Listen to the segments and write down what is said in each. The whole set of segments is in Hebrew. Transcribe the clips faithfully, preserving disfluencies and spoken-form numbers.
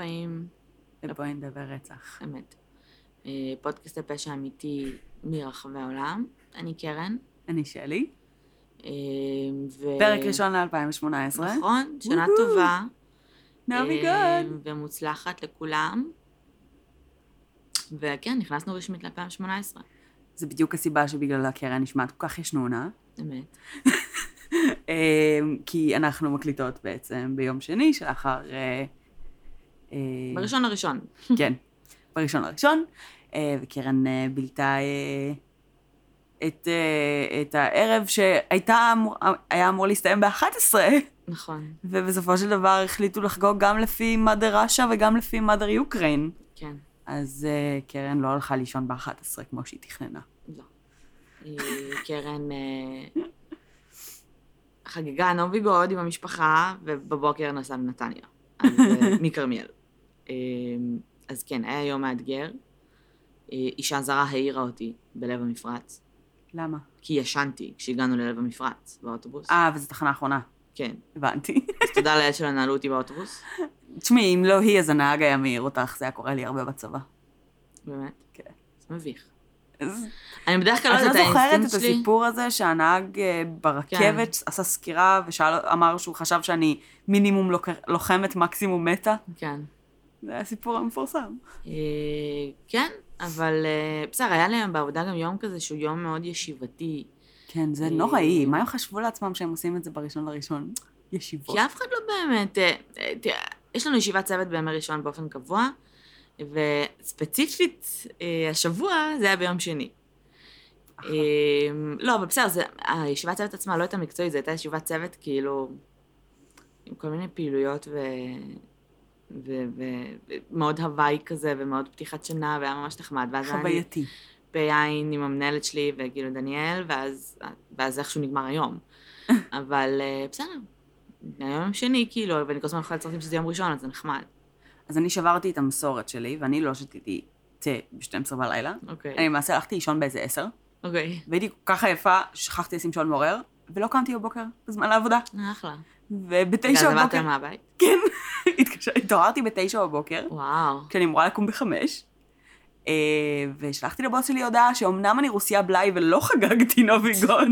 הבאים. לבואי נדבר רצח. אמת. פודקאסט הפשע האמיתי מרחבי העולם. אני קרן. אני שלי. ו... פרק ראשון ל-אלפיים שמונה עשרה. נכון, שנה טובה. נעמי גוד. ומוצלחת לכולם. וכן, נכנסנו רשמית ל-אלפיים שמונה עשרה. זה בדיוק הסיבה שבגללה קרן נשמעת כל כך ישנונה. אמת. כי אנחנו מקליטות בעצם ביום שני שלאחר... בראשון הראשון. כן, בראשון הראשון. וקרן בילתה את הערב שהייתה אמור להסתיים ב-אחת עשרה. נכון. ובסופו של דבר החליטו לחגוג גם לפי מאדר רשע וגם לפי מאדר יוקרין. כן. אז קרן לא הלכה לישון ב-אחת עשרה כמו שהיא תכננה. לא. קרן... חגיגה נובי גוד עם המשפחה, ובבוקר נסעה לנתניה, אז מכרמיאל. אז כן, היה יום מאתגר. אישה זרה העירה אותי בלב המפרץ. למה? כי ישנתי כשהגענו ללב המפרץ באוטובוס. אה, וזו תחנה אחרונה. כן. הבנתי. אז תודה לאל שלה נעלו אותי באוטובוס. תשמעי, אם לא היא, אז הנהג היה מעיר אותך, זה היה קורה לי הרבה בצבא. באמת? כן. זה מביך. אני בדרך כלל לא יודעת את האינסטינקט שלי. את לא זוכרת את הסיפור הזה שהנהג ברכבת עשה סקירה ואמר שהוא חשב שאני מינימום לוחמת, מקסימום מתה? כן. זה היה סיפור המפורסם. כן, אבל בסדר, היה להם בעבודה גם יום כזה שהוא יום מאוד ישיבתי. כן, זה נוראי. מה הם חשבו לעצמם שהם עושים את זה בראשון לראשון? ישיבות. כי אף אחד לא באמת... יש לנו ישיבת צוות בימי ראשון באופן קבוע, וספציפית, השבוע זה היה ביום שני. לא, אבל בסדר, הישיבת צוות עצמה לא הייתה מקצועית, זו הייתה ישיבת צוות כאילו, עם כל מיני פעילויות ומאוד הוואי כזה, ומאוד פתיחת שנה, והיה ממש נחמד. חווייתי. בעין עם המנהלת שלי וגיל דניאל, ואז איכשהו נגמר היום. אבל בסדר, היום שני כאילו, ואני כל הזמן יכולה לצרכים שזה יום ראשון, אז זה נחמד. אז אני שברתי את המסורת שלי, ואני לא שתיתי תה ב-שתים עשרה בלילה. אוקיי. אני למעשה הלכתי לישון באיזה עשר. אוקיי. והייתי כל כך עייפה, שכחתי לשים שעון מעורר, ולא קמתי בבוקר, בזמן לעבודה. אחלה. ובתשע בבוקר... עזבתם מהבית? כן. התעוררתי בתשע בבוקר. וואו. כשאני אמורה לקום בחמש. ושלחתי לבוס שלי הודעה שאומנם אני רוסיה בלי ולא חגגתי נובי גוד.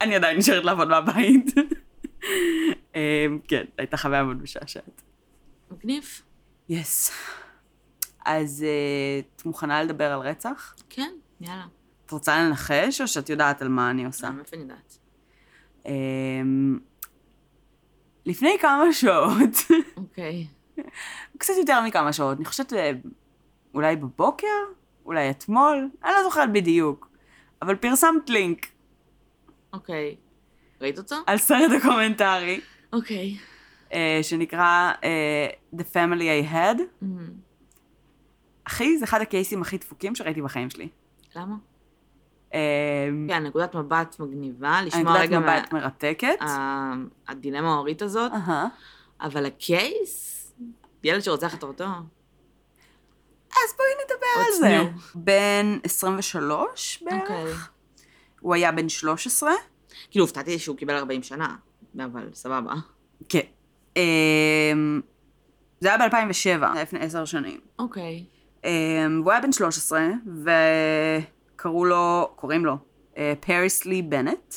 אני עדיין נשארת לעבוד מהבית. כן, הייתה חוויה מאוד משעשעת. מגניף. יס. Yes. אז uh, את מוכנה לדבר על רצח? כן, יאללה. את רוצה לנחש או שאת יודעת על מה אני עושה? לא, איפה אני יודעת. Um, לפני כמה שעות. אוקיי. Okay. קצת יותר מכמה שעות. אני חושבת אולי בבוקר, אולי אתמול, אני לא זוכרת בדיוק. אבל פרסמת לינק. אוקיי. Okay. ראית אותו? על סרט הקומנטרי. אוקיי. Okay. שנקרא The Family I Had. אחי, זה אחד הקייסים הכי דפוקים שראיתי בחיים שלי. למה? כן, נקודת מבט מגניבה, לשמוע רגע... נקודת מבט מרתקת. הדילמה ההורית הזאת. אבל הקייס, ילד שרוצח את אורתו. אז בואי נדבר על זה. בן עשרים ושלוש בערך. הוא היה בן שלוש עשרה. כאילו, הופתעתי שהוא קיבל ארבעים שנה, אבל סבבה. כן. זה היה ב-אלפיים ושבע, לפני עשר שנים. אוקיי. והוא היה בן שלוש עשרה, וקראו לו, קוראים לו, פריס לי בנט.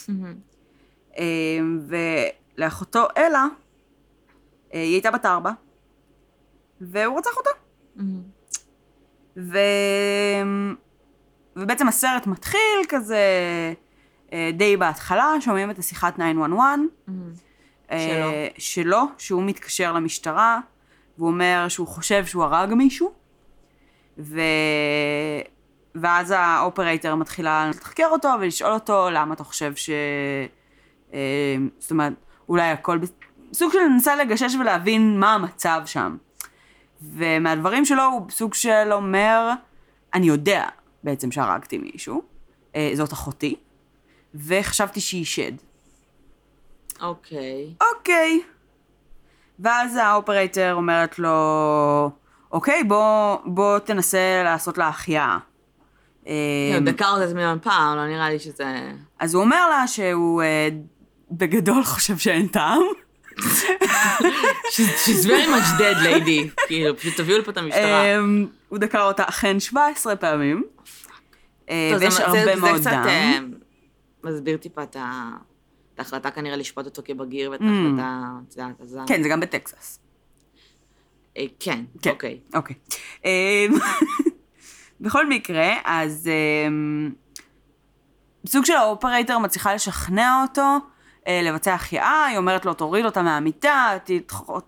ולאחותו אלה, היא הייתה בת ארבע, והוא רצח אותה. ובעצם הסרט מתחיל כזה די בהתחלה, שומעים את השיחת תשע אחת אחת. שלו. שלו, שהוא מתקשר למשטרה, והוא אומר שהוא חושב שהוא הרג מישהו, ו... ואז האופרייטר מתחילה לתחקר אותו ולשאול אותו למה אתה חושב ש... זאת אומרת, אולי הכל... סוג של ננסה לגשש ולהבין מה המצב שם. ומהדברים שלו הוא בסוג של אומר, אני יודע בעצם שהרגתי מישהו, זאת אחותי, וחשבתי שהיא שד. אוקיי. אוקיי. ואז האופרייטר אומרת לו, אוקיי, בוא, בוא תנסה לעשות לה החייאה. דקר את זה מיום פעם, לא נראה לי שזה... אז הוא אומר לה שהוא בגדול חושב שאין טעם. She's very much dead lady. כאילו, פשוט תביאו לפה את המשטרה. הוא דקר אותה אכן שבע עשרה פעמים. ויש הרבה מאוד דם. מסביר טיפה את ההחלטה כנראה לשפוט אותו כבגיר, ואת ההחלטה, את יודעת, אז... כן, זה גם בטקסס. כן, אוקיי. אוקיי. בכל מקרה, אז... סוג של האופרייטר מצליחה לשכנע אותו, לבצע החייאה, היא אומרת לו, תוריד אותה מהמיטה,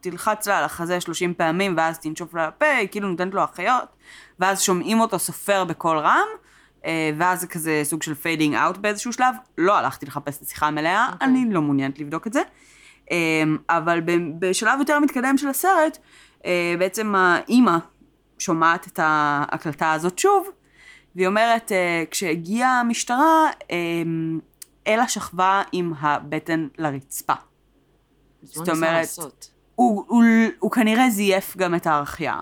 תלחץ לה על החזה שלושים פעמים, ואז תנשוף לה לפה, כאילו נותנת לו החיות, ואז שומעים אותו סופר בכל רם, ואז זה כזה סוג של פיידינג אאוט באיזשהו שלב, לא הלכתי לחפש את השיחה המלאה, אני לא מעוניינת לבדוק את זה, אבל בשלב יותר מתקדם של הסרט, בעצם האמא שומעת את ההקלטה הזאת שוב, והיא אומרת, כשהגיעה המשטרה, אלה שכבה עם הבטן לרצפה. זאת אומרת, הוא, הוא, הוא כנראה זייף גם את ההרחיה.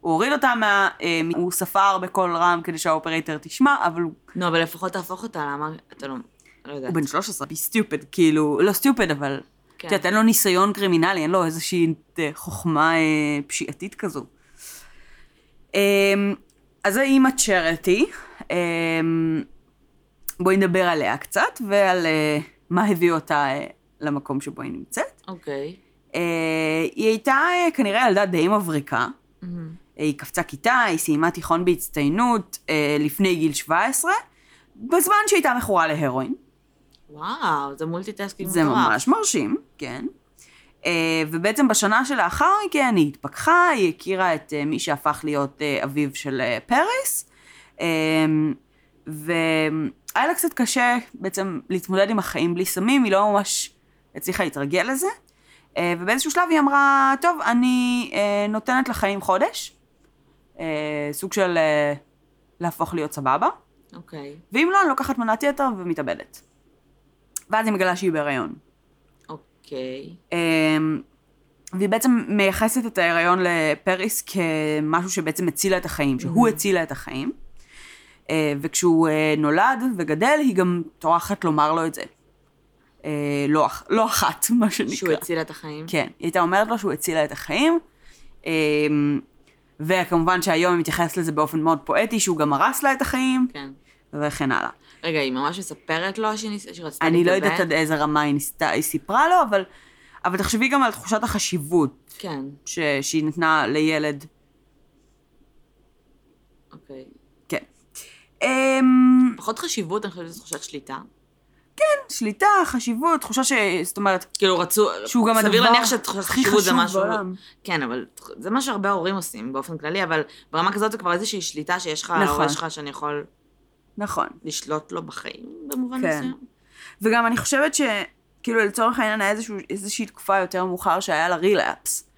הוא הוריד אותה מה... הוא ספר בכל רם כדי שהאופרייטר תשמע, אבל הוא... לא, אבל לפחות תהפוך אותה, למה... אתה לא... לא יודעת. הוא בן שלוש עשרה, בי סטיופד, כאילו... לא סטיופד, אבל... כן. תראה, אין לו ניסיון קרימינלי, אין לו איזושהי חוכמה פשיעתית כזו. אז זה אימא צ'רטי, בואי נדבר עליה קצת, ועל מה הביא אותה למקום שבו היא נמצאת. אוקיי. היא הייתה כנראה ילדה די מבריקה, היא קפצה כיתה, היא סיימה תיכון בהצטיינות לפני גיל שבע עשרה, בזמן שהייתה מכורה להרואין. וואו, זה מולטיטסקינג. זה ממש מרשים, כן. ובעצם בשנה שלאחר מכן היא התפכחה, היא הכירה את מי שהפך להיות אביו של פריס, והיה לה קצת קשה בעצם להתמודד עם החיים בלי סמים, היא לא ממש הצליחה להתרגל לזה, ובאיזשהו שלב היא אמרה, טוב, אני נותנת לחיים חודש, סוג של להפוך להיות סבבה, אוקיי. ואם לא, אני לוקחת מנת יתר ומתאבדת. ואז היא מגלה שהיא בהיריון. Okay. והיא בעצם מייחסת את ההיריון לפריס כמשהו שבעצם הצילה את החיים, שהוא הצילה את החיים, וכשהוא נולד וגדל, היא גם טורחת לומר לו את זה. לא, לא אחת, מה שנקרא. שהוא הצילה את החיים. כן, היא הייתה אומרת לו שהוא הצילה את החיים, וכמובן שהיום היא מתייחסת לזה באופן מאוד פואטי, שהוא גם הרס לה את החיים, כן. וכן הלאה. רגע, היא ממש מספרת לו שרצתה... אני לא יודעת עד איזה רמה היא ניסתה, היא סיפרה לו, אבל, אבל תחשבי גם על תחושת החשיבות. כן. ש, שהיא נתנה לילד. אוקיי. כן. פחות חשיבות, אני חושבת, זו תחושת שליטה. כן, שליטה, חשיבות, תחושה ש... זאת אומרת... כאילו רצו... שהוא גם הדבר... סביר להניח שתחושת חשיבות זה משהו... כן, אבל זה מה שהרבה הורים עושים באופן כללי, אבל ברמה כזאת זה כבר איזושהי שליטה שיש לך, או יש לך שאני יכול... נכון. לשלוט לו בחיים, במובן הזה. כן. וגם אני חושבת שכאילו לצורך העניין היה איזשהו, איזושהי תקופה יותר מאוחר שהיה לה רילאפס,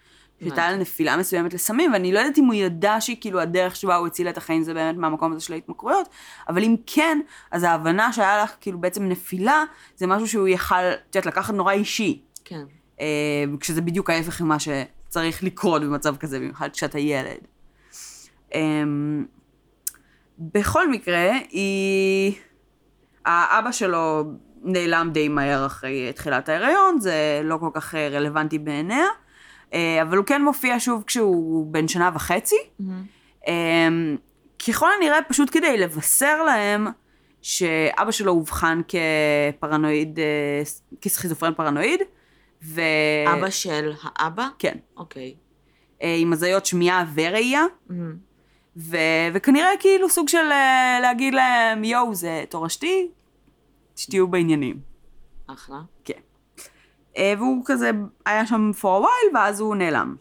שהייתה לה נפילה מסוימת לסמים, ואני לא יודעת אם הוא ידע שכאילו הדרך שבה הוא הציל את החיים זה באמת מהמקום הזה של ההתמכרויות, אבל אם כן, אז ההבנה שהיה לך כאילו בעצם נפילה, זה משהו שהוא יכל, את יודעת, לקחת נורא אישי. כן. אה, כשזה בדיוק ההפך עם מה שצריך לקרות במצב כזה, במיוחד כשאתה ילד. אה, בכל מקרה, היא... האבא שלו נעלם די מהר אחרי תחילת ההיריון, זה לא כל כך רלוונטי בעיניה, אבל הוא כן מופיע שוב כשהוא בן שנה וחצי, mm-hmm. ככל הנראה פשוט כדי לבשר להם שאבא שלו הובחן כפרנואיד, כסכיזופרן פרנואיד, ו... אבא של האבא? כן. אוקיי. Okay. עם הזיות שמיעה וראייה, mm-hmm. ו- וכנראה כאילו סוג של להגיד להם, יואו, זה תורשתי, שתהיו בעניינים. אחלה. כן. והוא כזה היה שם for a while, ואז הוא נעלם.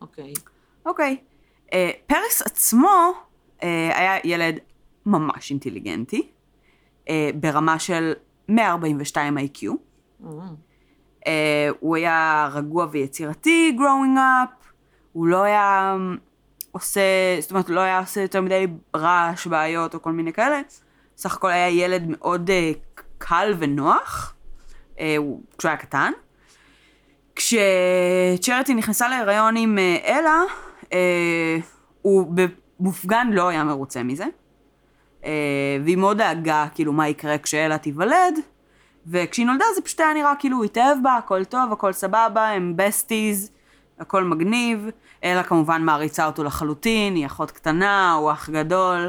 אוקיי. אוקיי. פריס עצמו היה ילד ממש אינטליגנטי, ברמה של מאה ארבעים ושתיים איי קיו. הוא היה רגוע ויצירתי, growing up, הוא לא היה... עושה, זאת אומרת, לא היה עושה יותר מדי רעש, בעיות או כל מיני כאלה. סך הכל היה ילד מאוד uh, קל ונוח, uh, כשהוא היה קטן. כשצ'רטי נכנסה להיריון עם uh, אלה, uh, הוא במופגן לא היה מרוצה מזה. Uh, והיא מאוד דאגה, כאילו, מה יקרה כשאלה תיוולד. וכשהיא נולדה זה פשוט היה נראה, כאילו, הוא התאהב בה, הכל טוב, הכל סבבה, הם בסטיז. הכל מגניב, אלא כמובן מעריצה אותו לחלוטין, היא אחות קטנה, הוא אח גדול,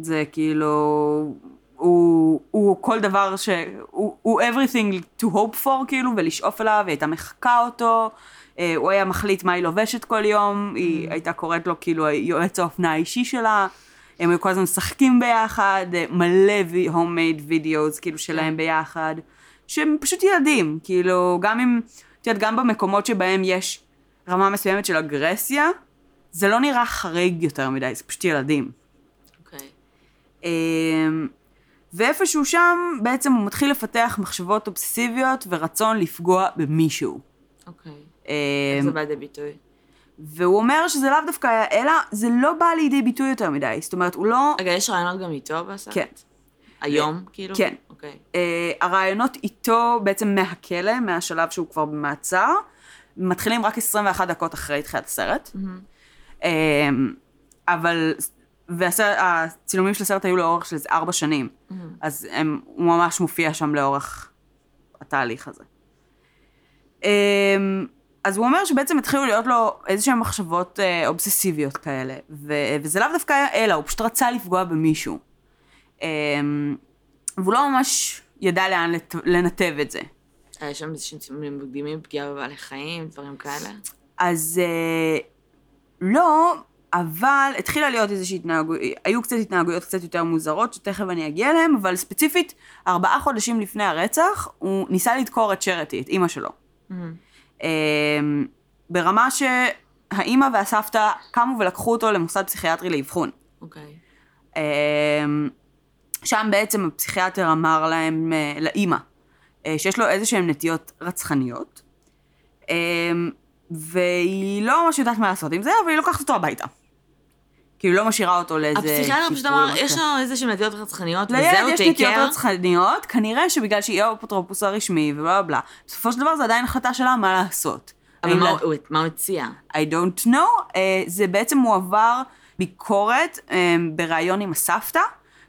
זה כאילו, הוא, הוא כל דבר ש... הוא, הוא everything to hope for, כאילו, ולשאוף אליו, היא הייתה מחכה אותו, הוא היה מחליט מה היא לובשת כל יום, היא הייתה קוראת לו כאילו יועץ האופנה האישי שלה, הם היו כל הזמן משחקים ביחד, מלא הומייד וידאוס, כאילו, שלהם ביחד, שהם פשוט ילדים, כאילו, גם אם... את יודעת, גם במקומות שבהם יש רמה מסוימת של אגרסיה, זה לא נראה חריג יותר מדי, זה פשוט ילדים. Okay. ואיפשהו שם, בעצם הוא מתחיל לפתח מחשבות אובססיביות ורצון לפגוע במישהו. אוקיי. Okay. איך זה בא לידי ביטוי? והוא אומר שזה לאו דווקא היה, אלא זה לא בא לידי ביטוי יותר מדי. זאת אומרת, הוא לא... אגב, יש רעיונות גם איתו בסרט? כן. היום, כאילו? כן. אוקיי. הרעיונות איתו בעצם מהכלא, מהשלב שהוא כבר במעצר, מתחילים רק עשרים ואחת דקות אחרי תחילת הסרט. אבל, והצילומים של הסרט היו לאורך של ארבע שנים, אז הוא ממש מופיע שם לאורך התהליך הזה. אז הוא אומר שבעצם התחילו להיות לו איזושהי מחשבות אובססיביות כאלה, וזה לאו דווקא אלא, הוא פשוט רצה לפגוע במישהו. והוא לא ממש ידע לאן לנתב את זה. יש שם מוקדימים, פגיעה בבעלי חיים, דברים כאלה? אז לא, אבל התחילה להיות איזושהי התנהגויות, היו קצת התנהגויות קצת יותר מוזרות, שתכף אני אגיע אליהם, אבל ספציפית, ארבעה חודשים לפני הרצח, הוא ניסה לדקור את שרתי, את אימא שלו. ברמה שהאימא והסבתא קמו ולקחו אותו למוסד פסיכיאטרי לאבחון. אוקיי. שם בעצם הפסיכיאטר אמר להם, לאימא, שיש לו איזשהם נטיות רצחניות, והיא לא ממש יודעת מה לעשות עם זה, אבל היא לוקחת אותו הביתה. כאילו לא משאירה אותו לאיזה... הפסיכיאטר פשוט אמר, יש לו איזשהם נטיות רצחניות, וזהו תייקר. לילד יש נטיות רצחניות, כנראה שבגלל שהיא האפוטרופוס הרשמי, ובלה בלה. בסופו של דבר זה עדיין החלטה שלה מה לעשות. אבל מה הוא הציע? I don't know. זה בעצם מועבר ביקורת בראיון עם הסבתא,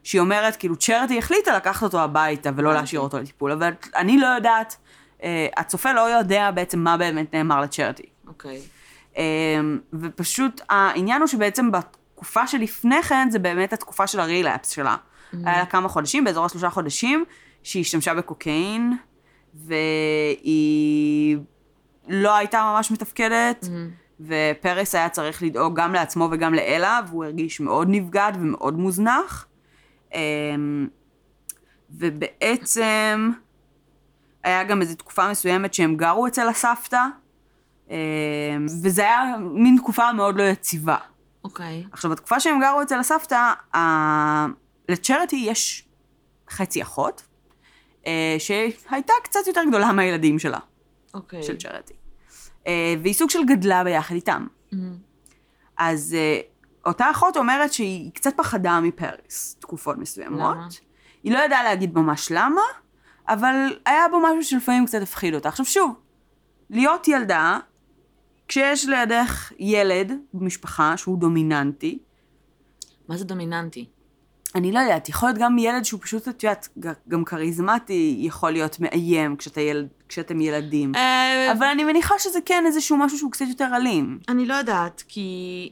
שהיא אומרת, כאילו, צ'רתי החליטה לקחת אותו הביתה ולא להשאיר אותו לטיפול, אבל אני לא יודעת, הצופה לא יודע בעצם מה באמת נאמר לצ'רתי. אוקיי. ופשוט העניין הוא שבעצם בתקופה שלפני כן, זה באמת התקופה של הרילאפס שלה. היה לה כמה חודשים, באזור השלושה חודשים, שהיא השתמשה בקוקאין, והיא לא הייתה ממש מתפקדת, ופרס היה צריך לדאוג גם לעצמו וגם לאלה, והוא הרגיש מאוד נפגד ומאוד מוזנח. ובעצם היה גם איזו תקופה מסוימת שהם גרו אצל הסבתא, וזה היה מין תקופה מאוד לא יציבה. אוקיי. עכשיו, בתקופה שהם גרו אצל הסבתא, לצ'רתי יש חצי אחות, שהייתה קצת יותר גדולה מהילדים שלה, של צ'רתי. והיא סוג של גדלה ביחד איתם. אז... אותה אחות אומרת שהיא קצת פחדה מפריס, תקופות מסוימות. למה? היא לא ידעה להגיד ממש למה, אבל היה בו משהו שלפעמים קצת הפחיד אותה. עכשיו שוב, להיות ילדה, כשיש לידך ילד במשפחה שהוא דומיננטי. מה זה דומיננטי? אני לא יודעת, יכול להיות גם ילד שהוא פשוט, את יודעת, גם כריזמטי, יכול להיות מאיים כשאתה ילד, כשאתם ילדים. אבל אני מניחה שזה כן איזשהו משהו שהוא קצת יותר אלים. אני לא יודעת, כי...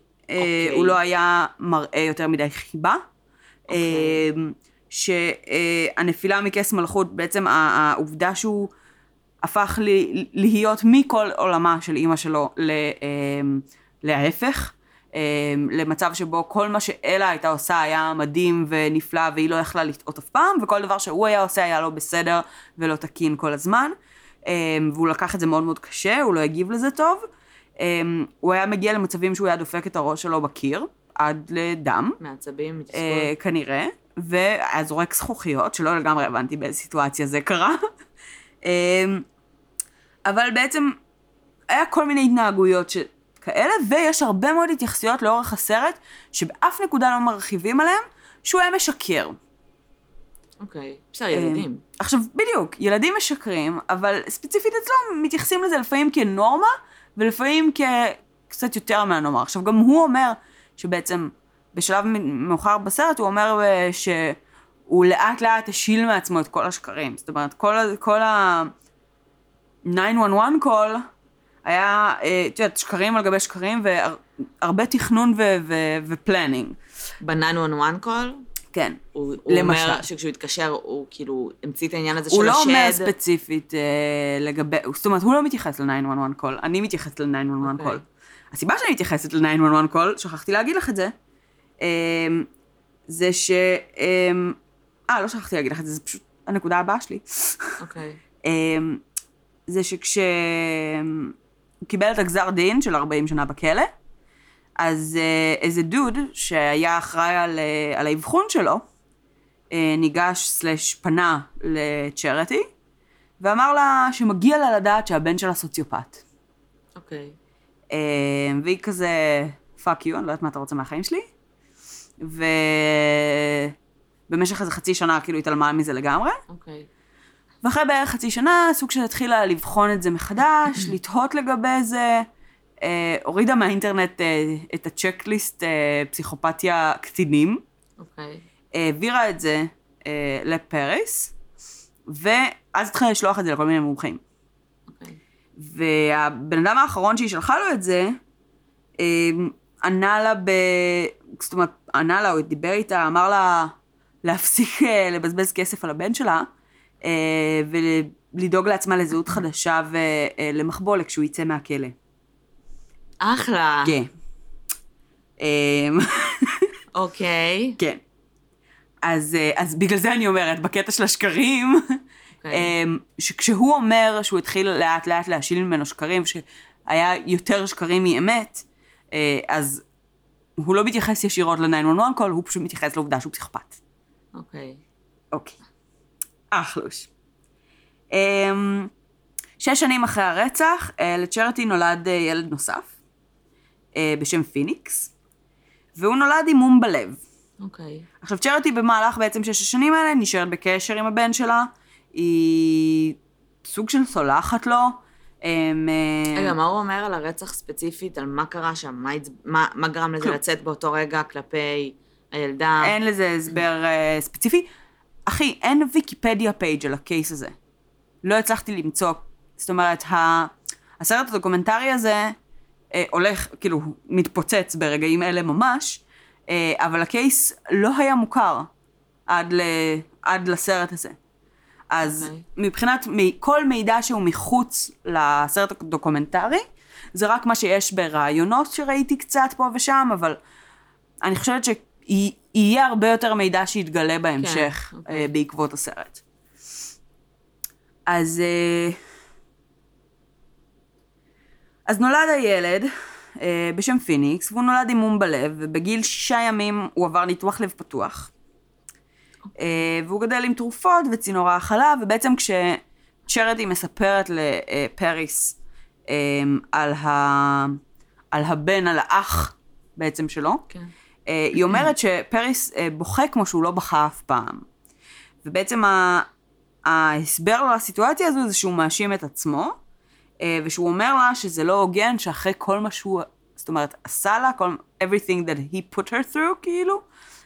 Okay. הוא לא היה מראה יותר מדי חיבה, okay. שהנפילה מכס מלכות, בעצם העובדה שהוא הפך להיות מכל עולמה של אמא שלו להפך, למצב שבו כל מה שאלה הייתה עושה היה מדהים ונפלא, והיא לא יכלה לטעות אף פעם, וכל דבר שהוא היה עושה היה לא בסדר ולא תקין כל הזמן, והוא לקח את זה מאוד מאוד קשה, הוא לא הגיב לזה טוב, הוא היה מגיע למצבים שהוא היה דופק את הראש שלו בקיר, עד לדם. מעצבים, מתסכול. כנראה, והיה זורק זכוכיות, שלא לגמרי הבנתי באיזו סיטואציה זה קרה. אבל בעצם, היה כל מיני התנהגויות כאלה, ויש הרבה מאוד התייחסויות לאורך הסרט, שבאף נקודה לא מרחיבים עליהם, שהוא היה משקר. אוקיי, בסדר, ילדים. עכשיו, בדיוק, ילדים משקרים, אבל ספציפית אצלו מתייחסים לזה לפעמים כנורמה, ולפעמים כקצת יותר מהנורמה. עכשיו, גם הוא אומר שבעצם בשלב מאוחר בסרט, הוא אומר שהוא לאט לאט השיל מעצמו את כל השקרים. זאת אומרת, כל ה-תשע אחת אחת call היה, את יודעת, שקרים על גבי שקרים, והרבה תכנון ופלנינג. ב-תשע אחת אחת call? כן, הוא אומר שכשהוא התקשר, הוא כאילו המציא את העניין הזה של השד. הוא לא אומר ספציפית לגבי, זאת אומרת, הוא לא מתייחס ל-תשע אחת אחת call, אני מתייחסת ל-תשע אחת אחת call. הסיבה שאני מתייחסת ל-תשע אחת אחת call, שכחתי להגיד לך את זה, זה ש... אה, לא שכחתי להגיד לך את זה, זה פשוט הנקודה הבאה שלי. אוקיי. זה שכשהוא קיבל את הגזר דין של ארבעים שנה בכלא, אז איזה דוד שהיה אחראי על, על ההבחון שלו, ניגש סלש פנה לצ'רטי, ואמר לה שמגיע לה לדעת שהבן שלה סוציופט. אוקיי. Okay. והיא כזה, פאק יו, אני לא יודעת מה אתה רוצה מהחיים שלי. ובמשך איזה חצי שנה כאילו התעלמה מזה לגמרי. אוקיי. Okay. ואחרי בערך חצי שנה, סוג שהתחילה לבחון את זה מחדש, לתהות לגבי זה, הורידה מהאינטרנט את הצ'קליסט פסיכופתיה קטינים, העבירה את זה לפריס, ואז התחילה לשלוח את זה לכל מיני מומחים. והבן אדם האחרון שהיא שלחה לו את זה, ענה לה, זאת אומרת, ענה לה, הוא דיבר איתה, אמר לה להפסיק לבזבז כסף על הבן שלה, ולדאוג לעצמה לזהות חדשה ולמחבולת כשהוא יצא מהכלא. אחלה. כן. אוקיי. כן. אז, אז בגלל זה אני אומרת, בקטע של השקרים, okay. שכשהוא אומר שהוא התחיל לאט לאט להשיל ממנו שקרים, שהיה יותר שקרים מאמת, אז הוא לא מתייחס ישירות ל-תשע אחת אחת call, הוא פשוט מתייחס לעובדה שהוא פסיכופת. אוקיי. אוקיי. אחלוש. שש שנים אחרי הרצח, לצ'רטי נולד ילד נוסף, בשם פיניקס, והוא נולד עם מום בלב. אוקיי. עכשיו, צ'רטי במהלך בעצם שש השנים האלה, נשארת בקשר עם הבן שלה, היא סוג של סולחת לו. רגע, מה הוא אומר על הרצח ספציפית, על מה קרה שם, מה גרם לזה לצאת באותו רגע כלפי הילדה? אין לזה הסבר ספציפי. אחי, אין ויקיפדיה פייג' על הקייס הזה. לא הצלחתי למצוא, זאת אומרת, הסרט הדוקומנטרי הזה הולך, כאילו, מתפוצץ ברגעים אלה ממש, אבל הקייס לא היה מוכר עד לסרט הזה. אז מבחינת כל מידע שהוא מחוץ לסרט הדוקומנטרי, זה רק מה שיש ברעיונות שראיתי קצת פה ושם, אבל אני חושבת שיהיה הרבה יותר מידע שיתגלה בהמשך בעקבות הסרט. אז... אז נולד הילד אה, בשם פיניקס, והוא נולד עם מום בלב, ובגיל שישה ימים הוא עבר ניתוח לב פתוח. Okay. אה, והוא גדל עם תרופות וצינורי החלה, ובעצם כשצ'רטי מספרת לפריס אה, על, ה... על הבן, על האח בעצם שלו, okay. אה, היא אומרת שפריס אה, בוכה כמו שהוא לא בכה אף פעם. ובעצם ה... ההסבר לו לסיטואציה הזו זה שהוא מאשים את עצמו, ושהוא אומר לה שזה לא הוגן, שאחרי כל מה שהוא, זאת אומרת, עשה לה, כל, everything that he put her through, כאילו,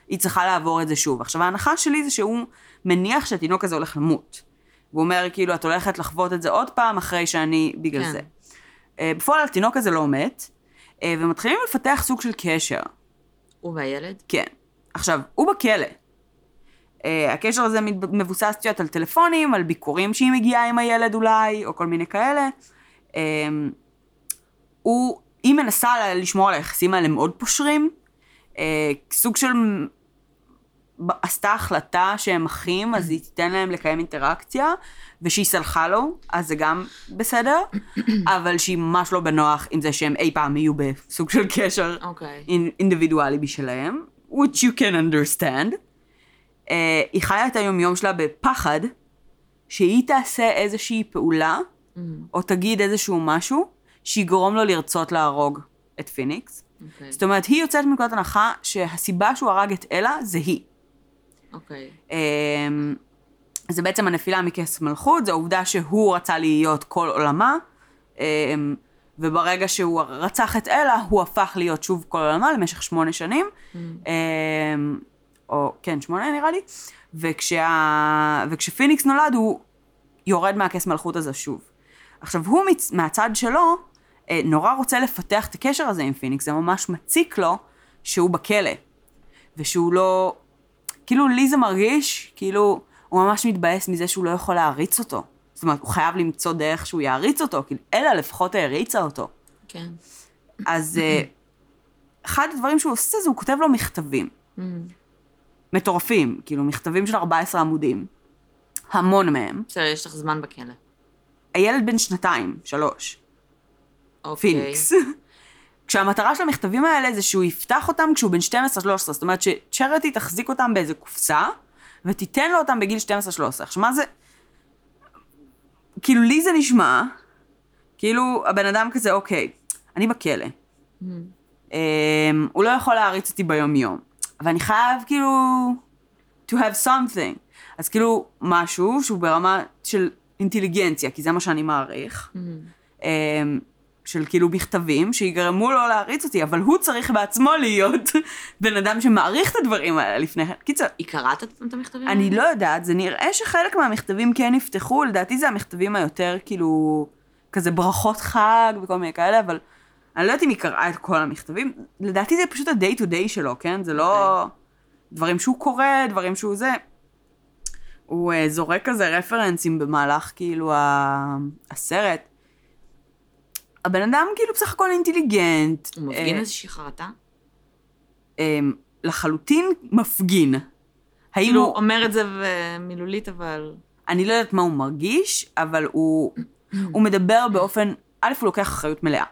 היא צריכה לעבור את זה שוב. עכשיו, ההנחה שלי זה שהוא מניח שהתינוק הזה הולך למות. והוא אומר, כאילו, את הולכת לחוות את זה עוד פעם, אחרי שאני בגלל כן. זה. בפועל, התינוק הזה לא מת, ומתחילים לפתח סוג של קשר. הוא והילד? כן. עכשיו, הוא בכלא. הקשר הזה מבוסס על טלפונים, על ביקורים שהיא מגיעה עם הילד אולי, או כל מיני כאלה. היא מנסה לשמור על היחסים האלה מאוד פושרים. סוג של... עשתה החלטה שהם אחים, אז היא תיתן להם לקיים אינטראקציה, ושהיא סלחה לו, אז זה גם בסדר, אבל שהיא ממש לא בנוח עם זה שהם אי פעם יהיו בסוג של קשר אינדיבידואלי בשלהם, which you can understand. Uh, היא חיה את היומיום שלה בפחד שהיא תעשה איזושהי פעולה mm-hmm. או תגיד איזשהו משהו שיגרום לו לרצות להרוג את פיניקס. Okay. זאת אומרת, היא יוצאת מנקודת הנחה שהסיבה שהוא הרג את אלה זה היא. אוקיי. Okay. זה בעצם הנפילה מכס מלכות, זה העובדה שהוא רצה להיות כל עולמה, וברגע שהוא רצח את אלה, הוא הפך להיות שוב כל עולמה למשך שמונה שנים, mm. או כן, שמונה נראה לי, וכשה, וכשפיניקס נולד הוא יורד מהכס מלכות הזה שוב. עכשיו הוא מצ, מהצד שלו, נורא רוצה לפתח את הקשר הזה עם פיניקס, זה ממש מציק לו שהוא בכלא, ושהוא לא, כאילו לי זה מרגיש, כאילו הוא ממש מתבאס מזה שהוא לא יכול להריץ אותו. זאת אומרת, הוא חייב למצוא דרך שהוא יעריץ אותו, כי אלה לפחות העריצה אותו. כן. אז אחד הדברים שהוא עושה זה הוא כותב לו מכתבים. מטורפים, כאילו מכתבים של ארבעה עשר עמודים. המון מהם. בסדר, יש לך זמן בכלא. הילד בן שנתיים, שלוש. אוקיי. פיניקס. כשהמטרה של המכתבים האלה זה שהוא יפתח אותם כשהוא בן שתים עשרה שלוש עשרה. זאת אומרת שצ'רטי תחזיק אותם באיזה קופסה, ותיתן לו אותם בגיל שתים עשרה שלוש עשרה. עכשיו, מה זה? כאילו, לי זה נשמע, כאילו, הבן אדם כזה, אוקיי, אני בכלא. Mm. Um, הוא לא יכול להריץ אותי ביום-יום. אבל אני חייב, כאילו, to have something. אז כאילו, משהו שהוא ברמה של אינטליגנציה, כי זה מה שאני מעריך, mm. um, של כאילו בכתבים, שיגרמו לו להריץ אותי, אבל הוא צריך בעצמו להיות בן אדם שמעריך את הדברים האלה לפני כן. קיצר. היא קראת את המכתבים? אני לא יודעת, זה נראה שחלק מהמכתבים כן נפתחו, לדעתי זה המכתבים היותר כאילו, כזה ברכות חג וכל מיני כאלה, אבל אני לא יודעת אם היא קראה את כל המכתבים, לדעתי זה פשוט ה-day to day שלו, כן? זה לא דברים שהוא קורא, דברים שהוא זה. הוא זורק כזה רפרנסים במהלך כאילו הסרט, הבן אדם כאילו בסך הכל אינטליגנט. הוא מפגין איזושהי חרטה? לחלוטין מפגין. כאילו הוא אומר את זה מילולית, אבל... אני לא יודעת מה הוא מרגיש, אבל הוא מדבר באופן... א', הוא לוקח אחריות מלאה.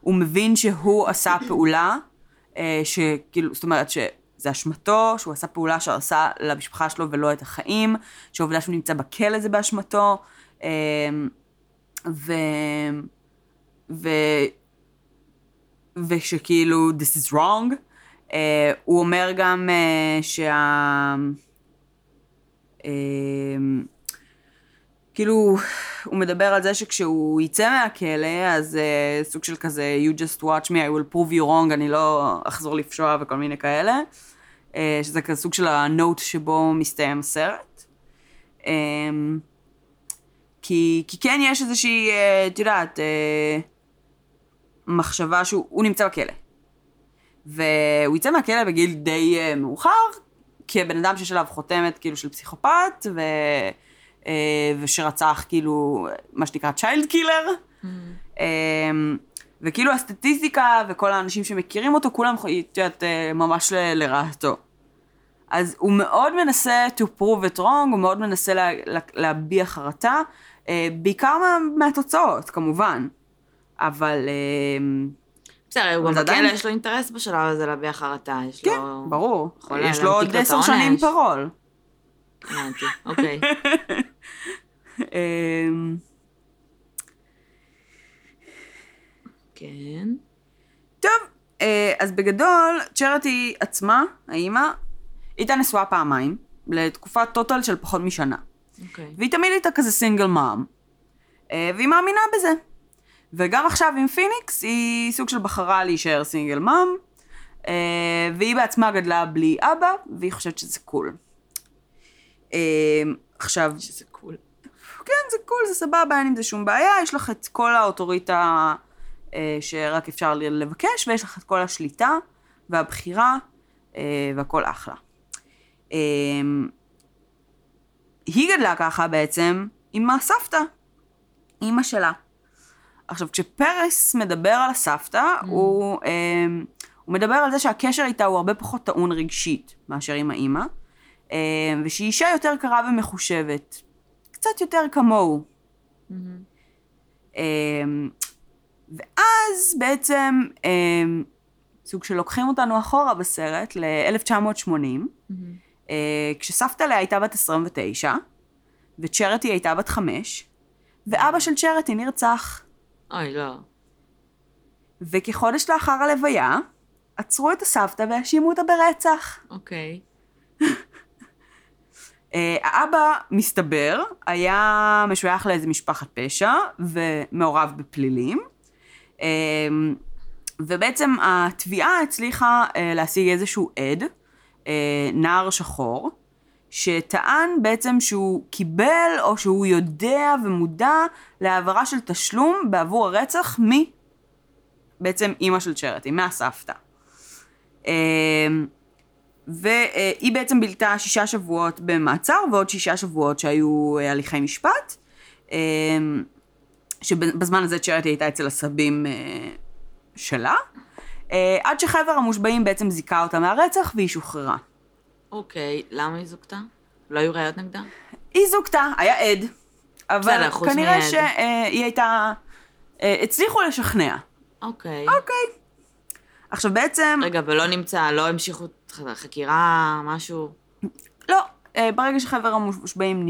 הוא מבין שהוא עשה פעולה, שכאילו, זאת אומרת שזה אשמתו, שהוא עשה פעולה שעשה למשפחה שלו ולא את החיים, שהעובדה שהוא נמצא בכלא זה באשמתו, ו... ו... ושכאילו, this is wrong. Uh, הוא אומר גם uh, שה... Uh, כאילו, הוא מדבר על זה שכשהוא יצא מהכלא, אז uh, סוג של כזה, you just watch me, I will prove you wrong, אני לא אחזור לפשוע וכל מיני כאלה. Uh, שזה כזה סוג של הנוט שבו מסתיים הסרט. Uh, כי, כי כן יש איזושהי, את יודעת, מחשבה שהוא נמצא בכלא. והוא יצא מהכלא בגיל די מאוחר, כבן אדם שיש עליו חותמת כאילו של פסיכופת, ו, ושרצח כאילו מה שנקרא צ'יילד קילר. Mm-hmm. וכאילו הסטטיסטיקה וכל האנשים שמכירים אותו, כולם, את יודעת, ממש ל- לרעתו. אז הוא מאוד מנסה to prove it wrong, הוא מאוד מנסה לה, לה, להביע חרטה, Uh, בעיקר מה, מהתוצאות, כמובן. אבל... Uh, בסדר, הוא גם בכלא, יש לו אינטרס בשלב הזה להביע חרטה. יש כן, לו... ברור. יש לו עוד עשר שנים פרול. נעתי, אוקיי. כן. טוב, uh, אז בגדול, צ'רטי עצמה, האמא, הייתה נשואה פעמיים, לתקופה טוטל של פחות משנה. Okay. והיא תמיד הייתה כזה סינגל מאם, והיא מאמינה בזה. וגם עכשיו עם פיניקס, היא סוג של בחרה להישאר סינגל מאם, והיא בעצמה גדלה בלי אבא, והיא חושבת שזה קול. עכשיו... שזה קול. כן, זה קול, זה סבבה, אין עם זה שום בעיה, יש לך את כל האוטוריטה שרק אפשר לבקש, ויש לך את כל השליטה והבחירה, והכל אחלה. היא גדלה ככה בעצם עם הסבתא, אמא שלה. עכשיו, כשפרס מדבר על הסבתא, mm. הוא, אה, הוא מדבר על זה שהקשר איתה הוא הרבה פחות טעון רגשית מאשר עם האמא, אה, ושהיא אישה יותר קרה ומחושבת, קצת יותר כמוהו. Mm-hmm. אה, ואז בעצם, אה, סוג שלוקחים אותנו אחורה בסרט, ל-אלף תשע מאות שמונים, mm-hmm. Uh, כשסבתא לה הייתה בת עשרים ותשע, וצ'רטי הייתה בת חמש, ואבא של צ'רטי נרצח. אוי, לא. וכחודש לאחר הלוויה, עצרו את הסבתא והאשימו אותה ברצח. אוקיי. האבא, מסתבר, היה משוייך לאיזה משפחת פשע, ומעורב בפלילים, ובעצם התביעה הצליחה להשיג איזשהו עד, נער שחור, שטען בעצם שהוא קיבל, או שהוא יודע ומודע להעברה של תשלום בעבור הרצח מ... בעצם אימא של צ'רטי, מהסבתא. והיא בעצם בילתה שישה שבועות במעצר, ועוד שישה שבועות שהיו הליכי משפט, שבזמן הזה צ'רטי הייתה אצל הסבים שלה, עד שחבר המושבעים בעצם זיקה אותה מהרצח, והיא שוחררה. אוקיי, למה היא זוכתה? לא היו ראיות נגדה? היא זוכתה, היה עד, אבל כנראה שהיא הייתה, הצליחו לשכנע. אוקיי. אוקיי. עכשיו בעצם... רגע, ולא נמצא, לא המשיכו חקירה, משהו? לא, ברגע שחבר המושבעים...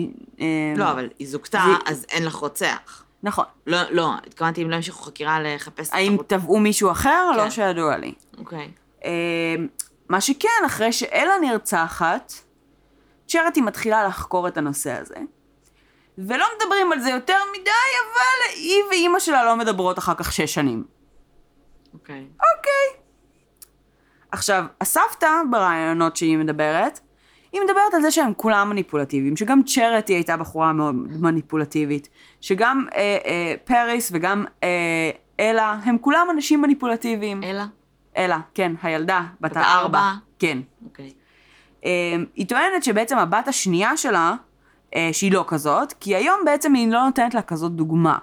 לא, אבל היא זוכתה, אז אין לך רוצח. נכון. לא, לא, התכוונתי אם לא המשיכו חקירה לחפש... האם תבעו מישהו אחר? לא שידוע לי. אוקיי. מה שכן, אחרי שאלה נרצחת, צ'רטי מתחילה לחקור את הנושא הזה. ולא מדברים על זה יותר מדי, אבל היא ואימא שלה לא מדברות אחר כך שש שנים. אוקיי. אוקיי. עכשיו, הסבתא, ברעיונות שהיא מדברת, היא מדברת על זה שהם כולם מניפולטיביים, שגם צ'רטי הייתה בחורה מאוד מניפולטיבית, שגם אה, אה, פריס וגם אה, אלה, הם כולם אנשים מניפולטיביים. אלה? אלה, כן, הילדה, בת הארבע. כן. אוקיי. אה, היא טוענת שבעצם הבת השנייה שלה, אה, שהיא לא כזאת, כי היום בעצם היא לא נותנת לה כזאת דוגמה.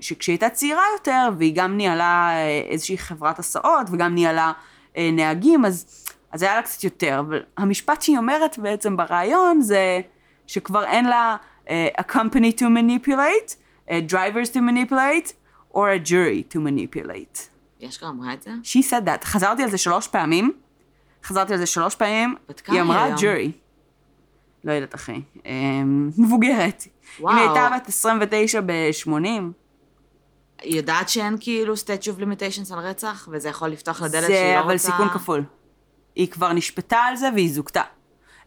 שכשהייתה צעירה יותר, והיא גם ניהלה איזושהי חברת הסעות, וגם ניהלה נהגים, אז, אז היה לה קצת יותר. אבל המשפט שהיא אומרת בעצם ברעיון, זה שכבר אין לה a company to manipulate, a drivers to manipulate, or a jury to manipulate. יש כבר אמרה את זה? She said that. חזרתי על זה שלוש פעמים, חזרתי על זה שלוש פעמים, היא אמרה jury. לא יודעת אחי, מבוגרת. אם היא הייתה בת עשרים ותשע ב-שמונים. היא יודעת שאין כאילו statute of limitations על רצח, וזה יכול לפתוח לדלת שהיא לא רוצה... זה אבל סיכון כפול. היא כבר נשפטה על זה והיא זוכתה.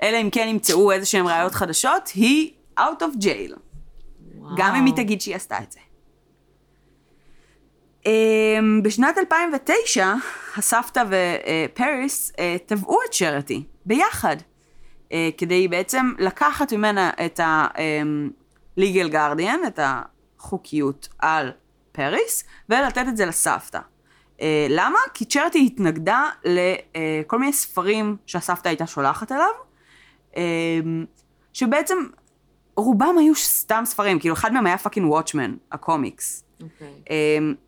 אלא אם כן ימצאו איזשהם ראיות חדשות, היא out of jail. גם אם היא תגיד שהיא עשתה את זה. בשנת אלפיים ותשע, הסבתא ופריס תבעו את צ'רטי ביחד. כדי בעצם לקחת ממנה את ה-legal guardian, את החוקיות על פריס, ולתת את זה לסבתא. למה? כי צ'רטי התנגדה לכל מיני ספרים שהסבתא הייתה שולחת אליו, שבעצם רובם היו סתם ספרים, כאילו אחד מהם היה fucking Watchmen, הקומיקס. Okay.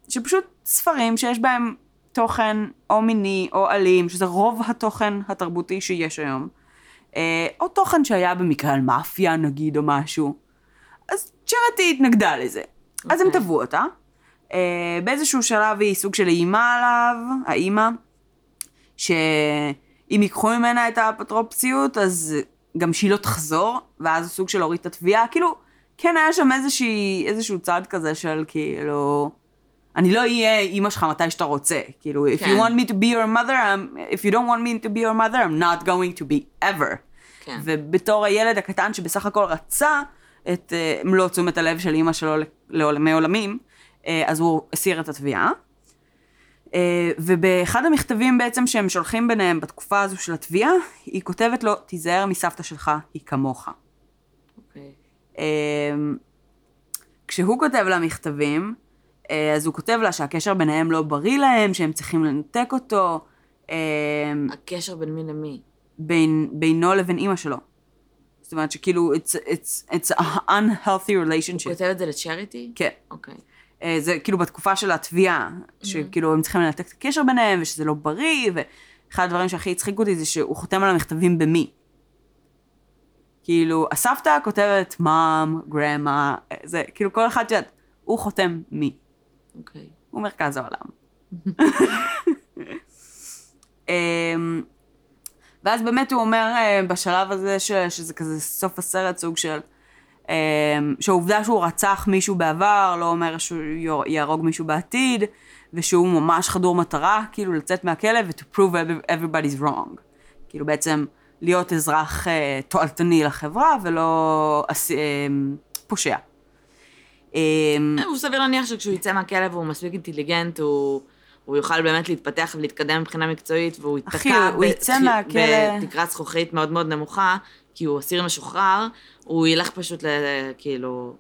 שפשוט ספרים שיש בהם תוכן או מיני או אלים, שזה רוב התוכן התרבותי שיש היום. או תוכן שהיה במקרה על מאפיה נגיד או משהו, אז צ'רטי התנגדה לזה. Okay. אז הם תבעו אותה, באיזשהו שלב היא סוג של אימה עליו, האימא, שאם ייקחו ממנה את האפוטרופסיות, אז גם שהיא לא תחזור, ואז הסוג של הוריד את התביעה, כאילו, כן היה שם איזושהי, איזשהו צעד כזה של כאילו, אני לא אהיה אימא שלך מתי שאתה רוצה, כאילו, if you want me to be your mother, if you don't want me to be your mother, I'm not going to be ever. ובתור הילד הקטן שבסך הכל רצה את מלוא תשומת הלב של אימא שלו לעולמי עולמים, אז הוא הסיר את התביעה. ובאחד המכתבים בעצם שהם שולחים ביניהם בתקופה הזו של התביעה, היא כותבת לו, תיזהר מסבתא שלך, היא כמוך. כשהוא כותב לה מכתבים, אז הוא כותב לה שהקשר ביניהם לא בריא להם, שהם צריכים לנתק אותו. הקשר בין מי למי? בין, בינו לבין אימא שלו. זאת אומרת שכאילו, it's, it's, it's an unhealthy relationship. הוא כותב את זה לצ'רטי? כן. אוקיי. זה כאילו בתקופה של התביעה, שכאילו הם צריכים לנתק את הקשר ביניהם, ושזה לא בריא, ואחד הדברים שהכי הצחיק אותי זה שהוא חותם על המכתבים במי. כאילו, הסבתא כותבת, מאם, גרמה, זה כאילו כל אחד שאת, הוא חותם מי. אוקיי. הוא מרכז העולם. ואז באמת הוא אומר בשלב הזה שזה כזה סוף הסרט סוג של שהעובדה שהוא רצח מישהו בעבר, לא אומר שהוא יהרוג מישהו בעתיד, ושהוא ממש חדור מטרה, כאילו לצאת מהכלא, ו-to prove everybody's wrong. כאילו בעצם להיות אזרח תועלתני לחברה, ולא פושע. הוא סביר להניח שכשהוא יצא מהכלא והוא מספיק אינטליגנט, הוא... הוא יוכל באמת להתפתח ולהתקדם מבחינה מקצועית, והוא יתקע... אחי, הוא יצא מהכלא... בתקרת זכוכית מאוד מאוד נמוכה, כי הוא אסיר משוחרר, הוא ילך פשוט כאילו...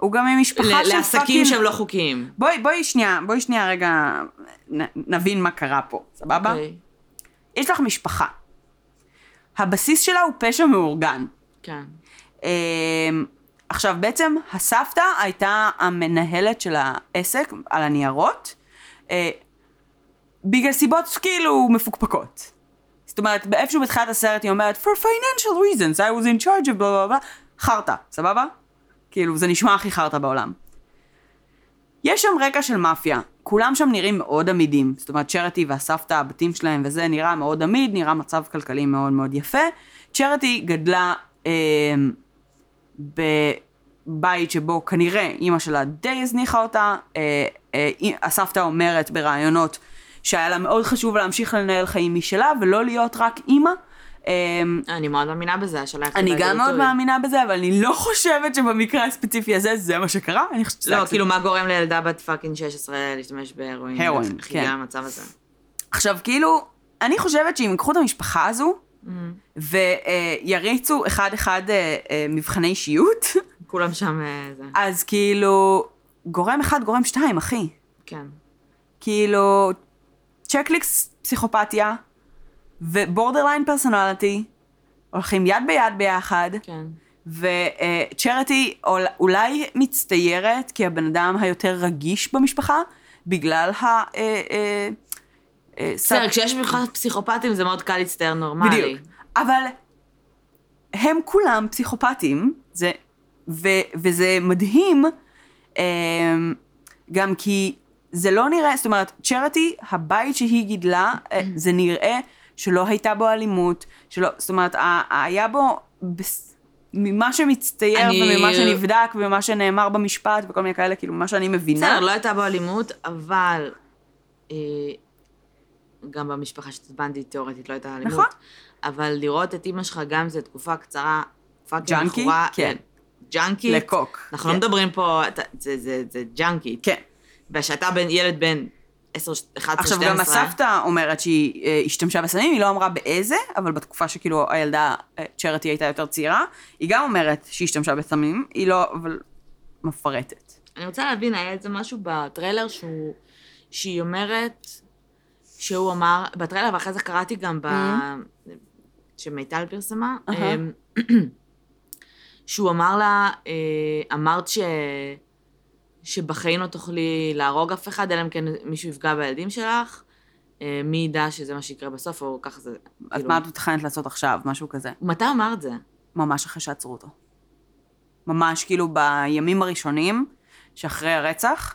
הוא גם עם משפחה של... לעסקים שהם לא חוקיים. בואי שנייה, בואי שנייה רגע נבין מה קרה פה, סבבה? יש לך משפחה. הבסיס שלה הוא פשע מאורגן. כן. עכשיו, בעצם הסבתא הייתה המנהלת של העסק על הניירות, בגלל סיבות כאילו מפוקפקות. זאת אומרת, באיפשהו בתחילת הסרט היא אומרת, for financial reasons, I was in charge of blah blah blah, חרטה, סבבה? כאילו, זה נשמע הכי חרטה בעולם. יש שם רקע של מאפיה, כולם שם נראים מאוד עמידים, זאת אומרת, צ'רטי והסבתא, הבתים שלהם וזה, נראה מאוד עמיד, נראה מצב כלכלי מאוד מאוד יפה. צ'רטי גדלה אה, בבית שבו כנראה אימא שלה די הזניחה אותה, אה, הסבתא אומרת ברעיונות שהיה לה מאוד חשוב להמשיך לנהל חיים משלה ולא להיות רק אימא. אני מאוד מאמינה בזה. אני גם מאוד מאמינה בזה, אבל אני לא חושבת שבמקרה הספציפי הזה זה מה שקרה. לא, כאילו מה גורם לילדה בת פאקינג שש עשרה להשתמש בהרואין? הרואין, כן. המצב הזה. עכשיו כאילו, אני חושבת שאם יקחו את המשפחה הזו ויריצו אחד אחד מבחני אישיות. כולם שם זה. אז כאילו... גורם אחד, גורם שתיים, אחי. כן. כאילו, צ'קליקס פסיכופתיה, ובורדרליין פרסונליטי, הולכים יד ביד ביחד, כן. וצ'רטי אולי מצטיירת, כי הבן אדם היותר רגיש במשפחה, בגלל ה... בסדר, כשיש במיוחד פסיכופתים, זה מאוד קל להצטייר נורמלי. בדיוק. אבל הם כולם פסיכופתים, זה, ו, וזה מדהים... גם כי זה לא נראה, זאת אומרת, צ'רטי, הבית שהיא גידלה, זה נראה שלא הייתה בו אלימות, שלא, זאת אומרת, היה בו ממה שמצטייר וממה שנבדק וממה שנאמר במשפט וכל מיני כאלה, כאילו מה שאני מבינה. בסדר, לא הייתה בו אלימות, אבל גם במשפחה שתתבנתי תיאורטית לא הייתה אלימות. אבל לראות את אמא שלך גם זה תקופה קצרה, פאקינג מכורה. כן. ג'אנקי. לקוק. אנחנו לא מדברים פה, זה ג'אנקי. כן. ושאתה ילד בן עשר, אחת עשרה, שתים עשרה. עכשיו גם הסבתא אומרת שהיא השתמשה בסמים, היא לא אמרה באיזה, אבל בתקופה שכאילו הילדה צ'רטי הייתה יותר צעירה, היא גם אומרת שהיא השתמשה בסמים, היא לא, אבל מפרטת. אני רוצה להבין, היה איזה משהו בטריילר שהיא אומרת, שהוא אמר, בטריילר, ואחרי זה קראתי גם שמיטל פרסמה, שהוא אמר לה, אמרת ש... שבחיים לא תוכלי להרוג אף אחד, אלא אם כן מישהו יפגע בילדים שלך, מי ידע שזה מה שיקרה בסוף, או ככה זה... את מה את מתכנת לעשות עכשיו, משהו כזה? מתי אמרת זה? ממש אחרי שעצרו אותו. ממש כאילו בימים הראשונים, שאחרי הרצח,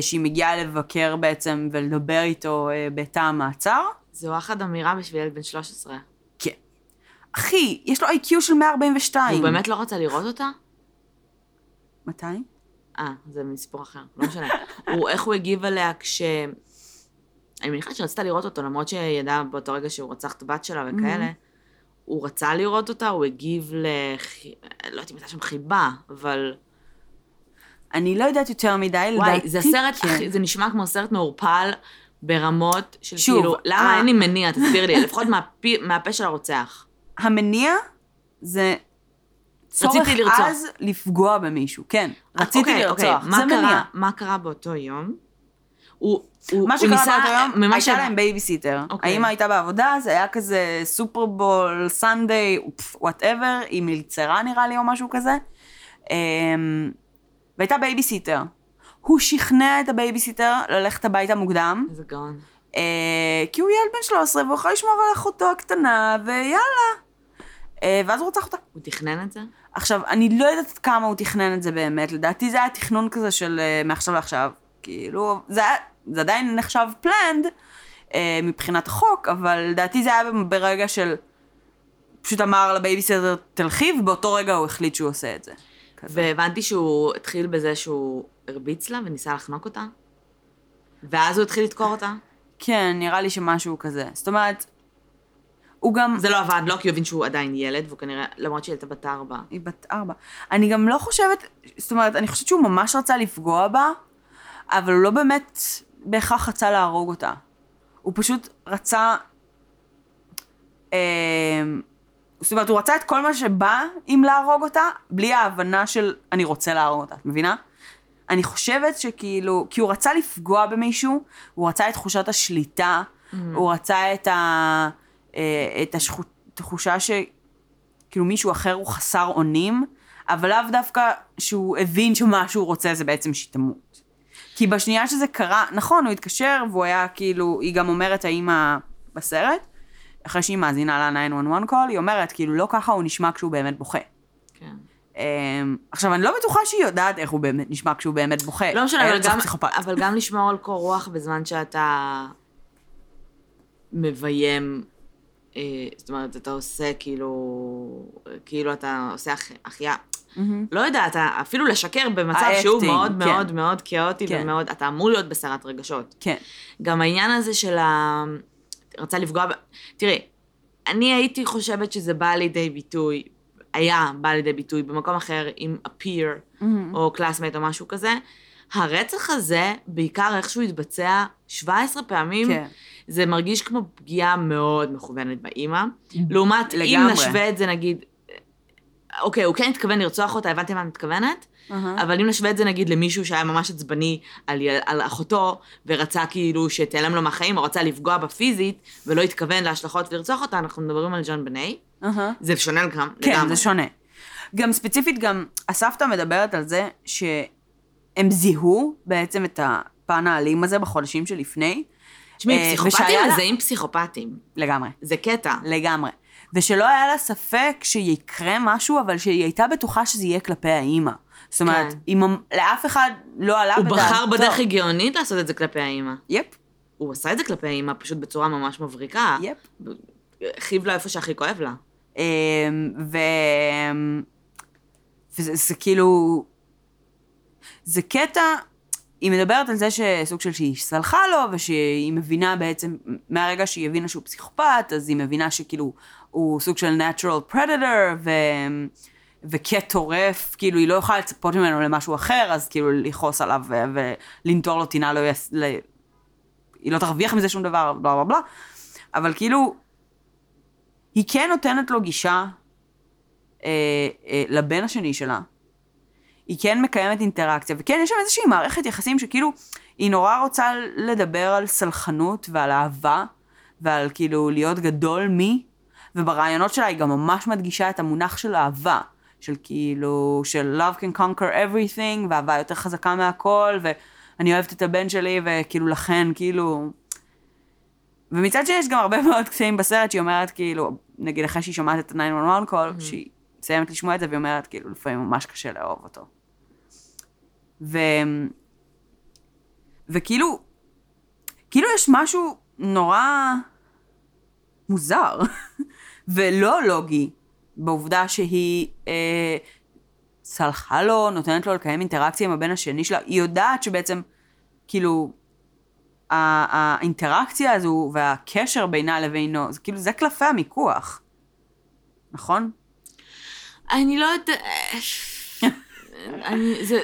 שהיא מגיעה לבקר בעצם ולדבר איתו בתא המעצר. זו אחת אמירה בשביל ילד בן שלוש עשרה. אחי, יש לו איי קיו של מאה ארבעים ושתיים. הוא באמת לא רוצה לראות אותה? מתי? אה, זה מסיפור אחר, לא משנה. הוא, איך הוא הגיב עליה כש... אני מניחה שרצתה לראות אותו, למרות שידע באותו רגע שהוא רצח את הבת שלה וכאלה. הוא רצה לראות אותה, הוא הגיב ל... לא יודעת אם הייתה שם חיבה, אבל... אני לא יודעת יותר מדי, לדעתי... זה סרט, זה נשמע כמו סרט מעורפל ברמות של כאילו... למה אין לי מניע, תסביר לי, לפחות מהפה של הרוצח. המניע זה צורך אז לפגוע במישהו. כן, רציתי לרצוח. זה מניע. מה קרה באותו יום? מה שקרה באותו יום, הייתה להם בייביסיטר. האמא הייתה בעבודה, זה היה כזה סופרבול, סנדיי, וואטאבר, היא מלצרה נראה לי או משהו כזה. והייתה בייביסיטר. הוא שכנע את הבייביסיטר ללכת הביתה מוקדם. זה גאון. כי הוא ילד בן שלוש עשרה והוא יכול לשמור על אחותו הקטנה ויאללה, ואז הוא רצח אותה. הוא תכנן את זה? עכשיו, אני לא יודעת כמה הוא תכנן את זה באמת, לדעתי זה היה תכנון כזה של מעכשיו לעכשיו, כאילו, זה עדיין נחשב planned מבחינת החוק, אבל לדעתי זה היה ברגע של פשוט אמר לבייביסיטר תלכי, ובאותו רגע הוא החליט שהוא עושה את זה. והבנתי שהוא התחיל בזה שהוא הרביץ לה וניסה לחנוק אותה, ואז הוא התחיל לתקור אותה. כן, נראה לי שמשהו כזה. זאת אומרת, הוא גם... זה לא עבד לו, כי הוא הבין שהוא עדיין ילד, והוא כנראה, למרות שהיא הייתה בת ארבע. היא בת ארבע. אני גם לא חושבת, זאת אומרת, אני חושבת שהוא ממש רצה לפגוע בה, אבל הוא לא באמת בהכרח רצה להרוג אותה. הוא פשוט רצה... אה, זאת אומרת, הוא רצה את כל מה שבא עם להרוג אותה, בלי ההבנה של אני רוצה להרוג אותה, את מבינה? אני חושבת שכאילו, כי הוא רצה לפגוע במישהו, הוא רצה את תחושת השליטה, mm-hmm. הוא רצה את, ה, את התחושה שכאילו מישהו אחר הוא חסר אונים, אבל לאו דווקא שהוא הבין שמה שהוא רוצה זה בעצם שיתמות. כי בשנייה שזה קרה, נכון, הוא התקשר והוא היה כאילו, היא גם אומרת האמא בסרט, אחרי שהיא מאזינה לה ניין וואן וואן call, היא אומרת כאילו לא ככה הוא נשמע כשהוא באמת בוכה. כן. עכשיו, אני לא בטוחה שהיא יודעת איך הוא באמת נשמע כשהוא באמת בוכה. לא משנה, אבל גם לשמור על קור רוח בזמן שאתה מביים, זאת אומרת, אתה עושה כאילו, כאילו אתה עושה אחיה, לא יודע, אתה אפילו לשקר במצב שהוא מאוד מאוד מאוד כאוטי, ומאוד, אתה אמור להיות בסערת רגשות. כן. גם העניין הזה של ה... רצה לפגוע... תראי, אני הייתי חושבת שזה בא לידי ביטוי, היה בא לידי ביטוי במקום אחר עם peer mm-hmm. או classmate או משהו כזה. הרצח הזה, בעיקר איכשהו התבצע שבע עשרה פעמים, כן. זה מרגיש כמו פגיעה מאוד מכוונת באמא. לעומת, לגמרי. אם נשווה את זה נגיד, אוקיי, הוא כן התכוון לרצוח אותה, הבנתי מה אני מתכוונת, uh-huh. אבל אם נשווה את זה נגיד למישהו שהיה ממש עצבני על, על אחותו, ורצה כאילו שתיעלם לו מהחיים, או רצה לפגוע בפיזית, ולא התכוון להשלכות ולרצוח אותה, אנחנו מדברים על ג'ון בני, Uh-huh. זה שונה גם. כן, לגמרי. זה שונה. גם ספציפית, גם הסבתא מדברת על זה שהם זיהו בעצם את הפן האלים הזה בחודשים שלפני. שמי, פסיכופטים מזהים פסיכופטים. לגמרי. זה קטע. לגמרי. ושלא היה לה ספק שיקרה משהו, אבל שהיא הייתה בטוחה שזה יהיה כלפי האמא. זאת אומרת, כן. לאף אחד לא עלה בדעת. הוא בחר בדרך הגיונית לעשות את זה כלפי האמא. יפ. הוא עשה את זה כלפי האמא, פשוט בצורה ממש מבריקה. יפ. חיב לה איפה שהכי כואב לה. ו... וזה זה, כאילו... זה קטע, היא מדברת על זה שסוג של שהיא סלחה לו, ושהיא מבינה בעצם, מהרגע שהיא הבינה שהוא פסיכופת, אז היא מבינה שכאילו הוא סוג של natural predator, ו... וכתורף, כאילו היא לא יכולה לצפות ממנו למשהו אחר, אז כאילו לחוס עליו ו... ולנטור לו טינה, לא יס... ל... היא לא תרוויח מזה שום דבר, בלה בלה בלה, אבל כאילו, היא כן נותנת לו גישה אה, אה, לבן השני שלה. היא כן מקיימת אינטראקציה, וכן יש שם איזושהי מערכת יחסים שכאילו היא נורא רוצה לדבר על סלחנות ועל אהבה, ועל כאילו להיות גדול מי, וברעיונות שלה היא גם ממש מדגישה את המונח של אהבה, של כאילו, של love can conquer everything, ואהבה יותר חזקה מהכל, ואני אוהבת את הבן שלי, וכאילו לכן כאילו... ומצד שיש גם הרבה מאוד קטעים בסרט שהיא אומרת כאילו, נגיד אחרי שהיא שומעת את ה-תשע אחת אחת call, שהיא סיימת לשמוע את זה והיא אומרת כאילו, לפעמים ממש קשה לאהוב אותו. ו... וכאילו, כאילו יש משהו נורא מוזר ולא לוגי בעובדה שהיא אה, סלחה לו, נותנת לו לקיים אינטראקציה עם הבן השני שלה, היא יודעת שבעצם כאילו, האינטראקציה הזו והקשר בינה לבינו, זה כאילו, זה קלפי המיקוח. נכון? אני לא יודעת...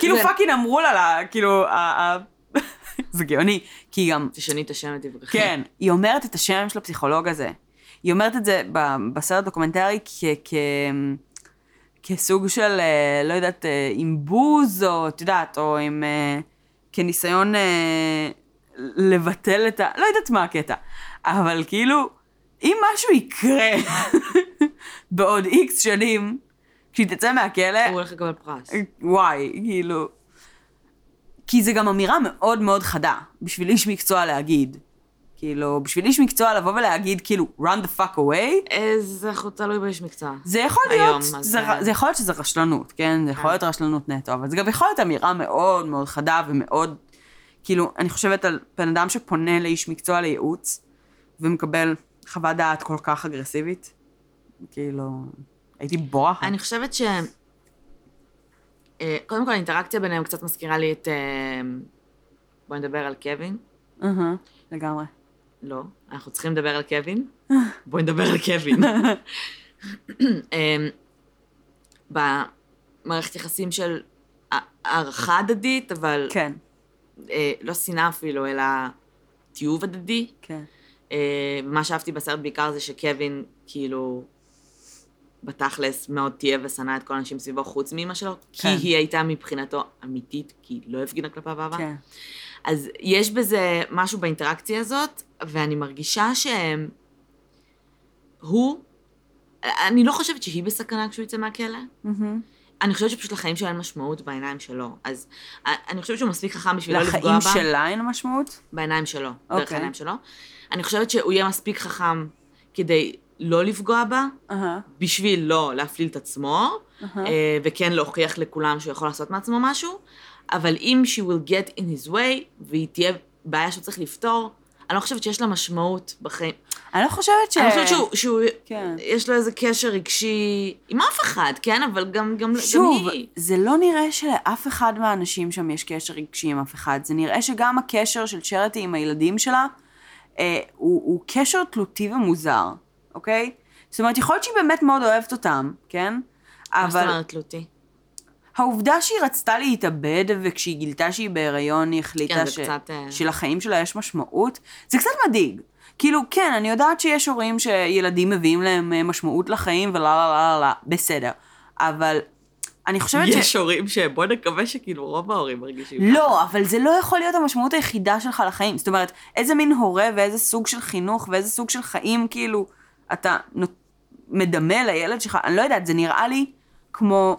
כאילו פאקינג אמרו לה, כאילו... זה גאוני, כי גם... תשני את השם ותברכי. כן, היא אומרת את השם של הפסיכולוג הזה. היא אומרת את זה בסרט דוקומנטרי כסוג של, לא יודעת, עם בוז או, את יודעת, או עם... כניסיון... לבטל את ה... לא יודעת מה הקטע, אבל כאילו, אם משהו יקרה בעוד איקס שנים, כשהיא תצא מהכלא... הוא הולך לקבל פרס. וואי, כאילו... כי זה גם אמירה מאוד מאוד חדה, בשביל איש מקצוע להגיד. כאילו, בשביל איש מקצוע לבוא ולהגיד, כאילו, run the fuck away. איזה חוצה לא יבוא איש מקצוע. זה יכול להיות... זה יכול להיות שזה רשלנות, כן? זה יכול להיות רשלנות נטו, אבל זה גם יכול להיות אמירה מאוד מאוד חדה ומאוד... כאילו, אני חושבת על בן אדם שפונה לאיש מקצוע לייעוץ, ומקבל חוות דעת כל כך אגרסיבית, כאילו, הייתי בוחה. אני חושבת ש... קודם כל, האינטראקציה ביניהם קצת מזכירה לי את... בואי נדבר על קווין. אהה, לגמרי. לא, אנחנו צריכים לדבר על קווין. בואי נדבר על קווין. במערכת יחסים של הערכה הדדית, אבל... כן. לא שנאה אפילו, אלא תיעוב הדדי. כן. מה שאהבתי בסרט בעיקר זה שקווין, כאילו... בתכלס מאוד תהיה ושנא את כל האנשים סביבו חוץ מאמא שלו, כי היא הייתה מבחינתו אמיתית, כי היא לא הפגינה כלפיו אהבה. אז יש בזה משהו באינטראקציה הזאת, ואני מרגישה שהם... הוא... אני לא חושבת שהיא בסכנה כשהוא יצא מהכלא. אני חושבת שפשוט לחיים שלה אין משמעות בעיניים שלו. אז אני חושבת שהוא מספיק חכם בשביל לא לפגוע בה. לחיים שלה אין משמעות? בעיניים שלו, דרך העיניים שלו. אני חושבת שהוא יהיה מספיק חכם כדי... לא לפגוע בה, uh-huh. בשביל לא להפליל את עצמו, uh-huh. וכן להוכיח לכולם שהוא יכול לעשות מעצמו משהו, אבל אם she will get in his way, והיא תהיה בעיה שהוא צריך לפתור, אני לא חושבת שיש לה משמעות בחיים. אני לא חושבת ש... אני חושבת שהוא, שהוא כן. יש לו איזה קשר רגשי, עם אף אחד, כן? אבל גם, גם, שוב, גם היא... שוב, זה לא נראה שלאף אחד מהאנשים שם יש קשר רגשי עם אף אחד, זה נראה שגם הקשר של שרתי עם הילדים שלה, אה, הוא, הוא קשר תלותי ומוזר. אוקיי? זאת אומרת, יכול להיות שהיא באמת מאוד אוהבת אותם, כן? מה זאת אומרת לוטי? העובדה שהיא רצתה להתאבד, וכשהיא גילתה שהיא בהיריון, היא החליטה שלחיים שלה יש משמעות, זה קצת מדאיג. כאילו, כן, אני יודעת שיש הורים שילדים מביאים להם משמעות לחיים, ולא, לא, לא, לא, בסדר. אבל אני חושבת ש... יש הורים שבוא נקווה שכאילו רוב ההורים מרגישים... לא, אבל זה לא יכול להיות המשמעות היחידה שלך לחיים. זאת אומרת, איזה מין הורה, ואיזה סוג של חינוך, ואיזה סוג של חיים, כאילו... אתה מדמה לילד שלך, אני לא יודעת, זה נראה לי כמו,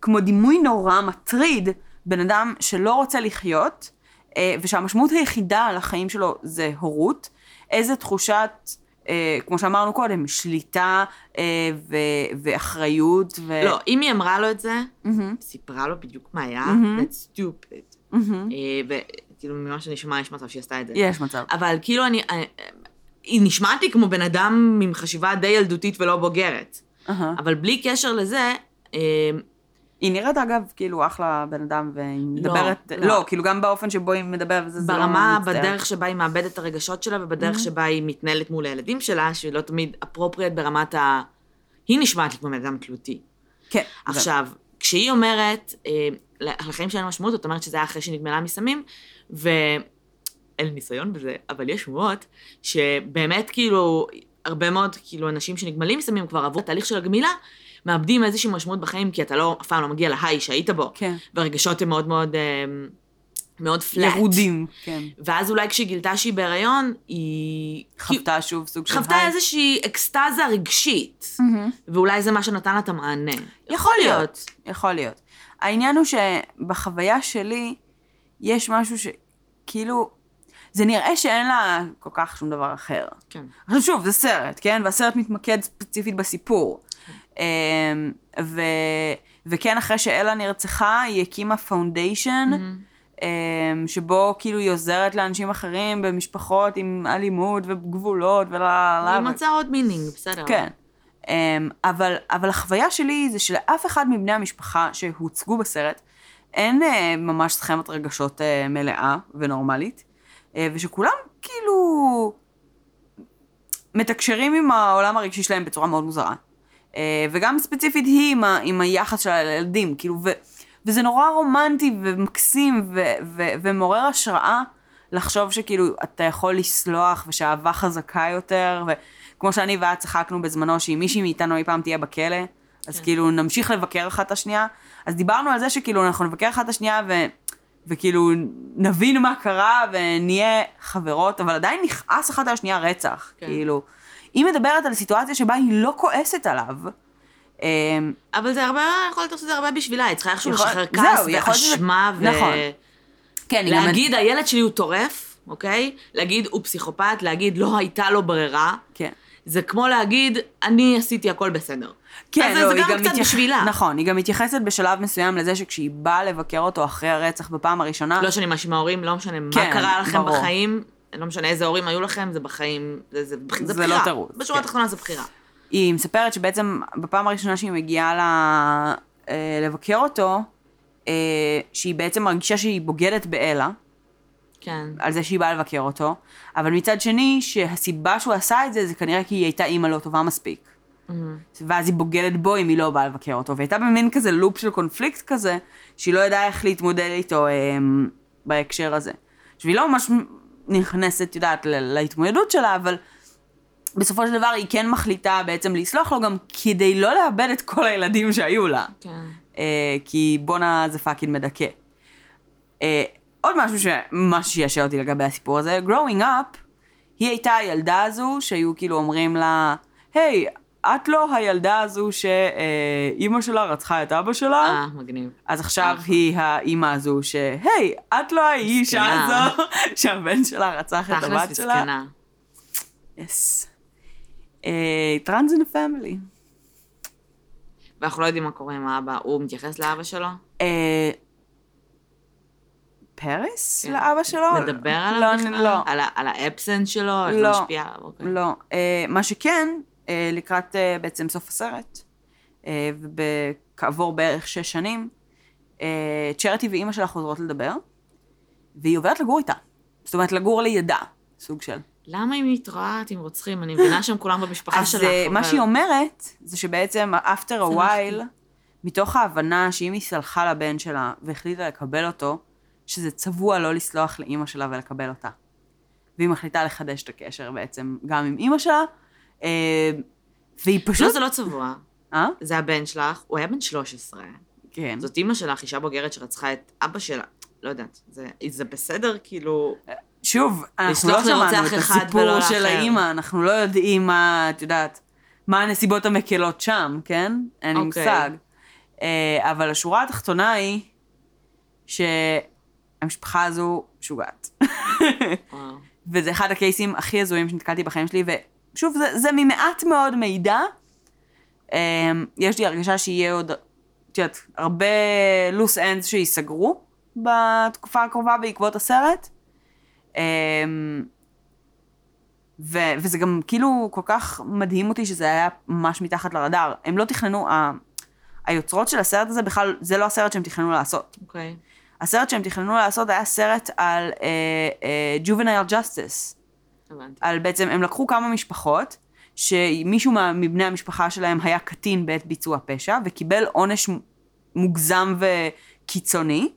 כמו דימוי נורא מטריד, בן אדם שלא רוצה לחיות, ושהמשמעות היחידה על החיים שלו זה הורות, איזה תחושת, כמו שאמרנו קודם, שליטה ו- ואחריות. ו... לא, אם היא אמרה לו את זה, mm-hmm. סיפרה לו בדיוק מה היה, mm-hmm. that's stupid. Mm-hmm. וכאילו ממה שנשמע יש מצב שהיא עשתה את זה. יש מצב. אבל כאילו אני... אני היא נשמעתי כמו בן אדם עם חשיבה די ילדותית ולא בוגרת. Uh-huh. אבל בלי קשר לזה... היא נראית אגב כאילו אחלה בן אדם והיא מדברת... לא, לא. לא, כאילו גם באופן שבו היא מדברת וזה זה לא מצטער. ברמה, בדרך שבה היא מאבדת הרגשות שלה ובדרך mm-hmm. שבה היא מתנהלת מול הילדים שלה, שהיא לא תמיד אפרופריאט ברמת ה... היא נשמעת לי כמו בן אדם תלותי. כן. עכשיו, זה. כשהיא אומרת, לחיים שלנו משמעות, זאת אומרת שזה היה אחרי שנגמלה מסמים, ו... אין ניסיון בזה, אבל יש שמועות שבאמת כאילו, הרבה מאוד כאילו אנשים שנגמלים מסמים כבר עבור תהליך של הגמילה, מאבדים איזושהי משמעות בחיים, כי אתה לא, אף פעם לא מגיע להיי שהיית בו. כן. והרגשות הם מאוד מאוד, מאוד פלט. ירודים, כן. ואז אולי כשגילתה שהיא בהיריון, היא... חוותה שוב סוג של היי. חוותה איזושהי אקסטזה רגשית, mm-hmm. ואולי זה מה שנתן לה את המענה. יכול להיות. להיות. יכול להיות. העניין הוא שבחוויה שלי, יש משהו שכאילו... זה נראה שאין לה כל כך שום דבר אחר. כן. עכשיו שוב, זה סרט, כן? והסרט מתמקד ספציפית בסיפור. וכן, אחרי שאלה נרצחה, היא הקימה פאונדיישן, שבו כאילו היא עוזרת לאנשים אחרים במשפחות עם אלימות וגבולות ולא... היא מצאה עוד מינינג, בסדר. כן. אבל החוויה שלי זה שלאף אחד מבני המשפחה שהוצגו בסרט, אין ממש סכמת רגשות מלאה ונורמלית. ושכולם כאילו מתקשרים עם העולם הרגשי שלהם בצורה מאוד מוזרה. וגם ספציפית היא עם, ה- עם היחס של הילדים, כאילו, ו- וזה נורא רומנטי ומקסים ו- ו- ומעורר השראה לחשוב שכאילו אתה יכול לסלוח ושאהבה חזקה יותר, וכמו שאני ואת צחקנו בזמנו שאם מישהי מאיתנו אי פעם תהיה בכלא, אז כן. כאילו נמשיך לבקר אחת השנייה, אז דיברנו על זה שכאילו אנחנו נבקר אחת השנייה ו... וכאילו נבין מה קרה ונהיה חברות, אבל עדיין נכעס אחת על השנייה רצח, כן. כאילו. היא מדברת על סיטואציה שבה היא לא כועסת עליו. אבל זה הרבה, יכול להיות שזה הרבה בשבילה, היא צריכה איכשהו לשחרר כעס ואשמה ו... נכון. כן, להגיד, הילד שלי הוא טורף, אוקיי? להגיד, הוא פסיכופת, להגיד, לא הייתה לו ברירה. כן. זה כמו להגיד, אני עשיתי הכל בסדר. כן, אז לא, זה גם, גם קצת מתייח... בשבילה. נכון, היא גם מתייחסת בשלב מסוים לזה שכשהיא באה לבקר אותו אחרי הרצח בפעם הראשונה... לא שאני מאשימה הורים, לא משנה כן, מה קרה לכם ברור. בחיים, לא משנה איזה הורים היו לכם, זה בחיים, זה, זה, זה, זה בחירה. לא תירוץ. בשורה התחתונה כן. זה בחירה. היא מספרת שבעצם בפעם הראשונה שהיא מגיעה לה, אה, לבקר אותו, אה, שהיא בעצם מרגישה שהיא בוגדת באלה, כן. על זה שהיא באה לבקר אותו, אבל מצד שני, שהסיבה שהוא עשה את זה, זה כנראה כי היא הייתה אימא לא טובה מספיק. Mm-hmm. ואז היא בוגדת בו אם היא לא באה לבקר אותו, והייתה במין כזה לופ של קונפליקט כזה, שהיא לא ידעה איך להתמודד איתו אה, בהקשר הזה. שהיא לא ממש נכנסת, יודעת, להתמודדות שלה, אבל בסופו של דבר היא כן מחליטה בעצם לסלוח לו גם כדי לא לאבד את כל הילדים שהיו לה. כן. אה, כי בונה זה פאקינג מדכא. אה, עוד משהו שמה שישע אותי לגבי הסיפור הזה, growing up, היא הייתה הילדה הזו שהיו כאילו אומרים לה, היי, את לא הילדה הזו שאימא שלה רצחה את אבא שלה? אה, מגניב. אז עכשיו היא האימא הזו שהי, את לא האישה הזו שהבן שלה רצח את הבת שלה. תכלס וסקנה. יס. טרנס אין הפמילי. ואנחנו לא יודעים מה קורה עם האבא, הוא מתייחס לאבא שלו? פריס לאבא שלו? מדבר עליו בכלל? לא. על האבסנט שלו? לא. משפיע עליו? לא. מה שכן, לקראת בעצם סוף הסרט, וכעבור בערך שש שנים, צ'רטי ואימא שלה חוזרות לדבר, והיא עוברת לגור איתה. זאת אומרת, לגור לידה, סוג של. למה אם היא התרעת, אם רוצחים? אני מבינה שהם כולם במשפחה שלך. אז מה שהיא אומרת, זה שבעצם, after a while, מתוך ההבנה שאם היא סלחה לבן שלה, והחליטה לקבל אותו, שזה צבוע לא לסלוח לאימא שלה ולקבל אותה. והיא מחליטה לחדש את הקשר בעצם, גם עם אימא שלה, והיא פשוט... לא, זה לא צבוע. אה? זה הבן שלך, הוא היה בן שלוש עשרה. כן. זאת אימא שלך, אישה בוגרת שרצחה את אבא שלה. לא יודעת, זה בסדר, כאילו... שוב, אנחנו לא שמענו את הסיפור של האימא, אנחנו לא יודעים מה, את יודעת, מה הנסיבות המקלות שם, כן? אין לי מושג. אבל השורה התחתונה היא שהמשפחה הזו שוגעת. וזה אחד הקייסים הכי הזויים שנתקלתי בחיים שלי, ו... שוב, זה, זה ממעט מאוד מידע. יש לי הרגשה שיהיה עוד, תשעת, הרבה loose ends שיסגרו בתקופה הקרובה בעקבות הסרט. ו, וזה גם כאילו כל כך מדהים אותי שזה היה ממש מתחת לרדאר. הם לא תכננו, ה, היוצרות של הסרט הזה בכלל, זה לא הסרט שהם תכננו לעשות. Okay. הסרט שהם תכננו לעשות היה סרט על uh, uh, juvenile justice. על בעצם, הם לקחו כמה משפחות, שמישהו מבני המשפחה שלהם היה קטין בעת ביצוע פשע, וקיבל עונש מוגזם וקיצוני,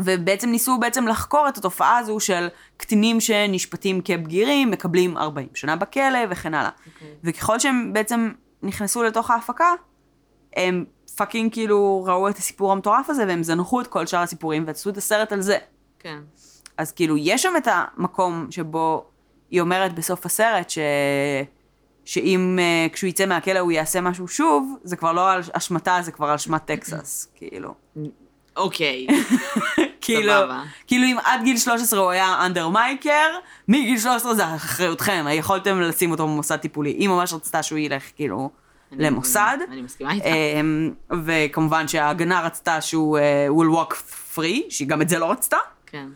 ובעצם ניסו בעצם לחקור את התופעה הזו של קטינים שנשפטים כבגירים, מקבלים ארבעים שנה בכלא וכן הלאה. Okay. וככל שהם בעצם נכנסו לתוך ההפקה, הם פאקינג כאילו ראו את הסיפור המטורף הזה, והם זנחו את כל שאר הסיפורים, ועשו את הסרט על זה. כן. Okay. אז כאילו, יש שם את המקום שבו היא אומרת בסוף הסרט, ש... שאם כשהוא יצא מהכלא הוא יעשה משהו שוב, זה כבר לא על אשמתה, זה כבר על אשמת טקסס, כאילו. אוקיי. כאילו, כאילו אם עד גיל שלוש עשרה הוא היה אנדר מייקר, מגיל שלוש עשרה זה אחריותכם, יכולתם לשים אותו במוסד טיפולי, היא ממש רצתה שהוא ילך כאילו למוסד. אני מסכימה איתה. וכמובן שההגנה רצתה שהוא will walk free, שהיא גם את זה לא רצתה. כן.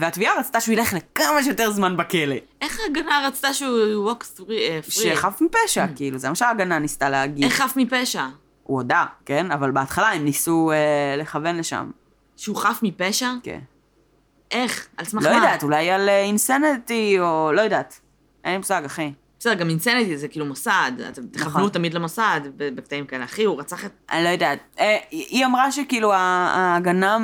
והתביעה רצתה שהוא ילך לכמה שיותר זמן בכלא. איך ההגנה רצתה שהוא walk free? שחף מפשע, כאילו, זה מה שההגנה ניסתה להגיד. איך חף מפשע? הוא הודע, כן? אבל בהתחלה הם ניסו לכוון לשם. שהוא חף מפשע? כן. איך? על סמך מה? לא יודעת, אולי על אינסנטי או... לא יודעת. אין מושג, אחי. בסדר, גם אינסנטי זה כאילו מוסד. תכוונו תמיד למוסד בקטעים כאלה. אחי, הוא רצח את... אני לא יודעת. היא אמרה שכאילו ההגנה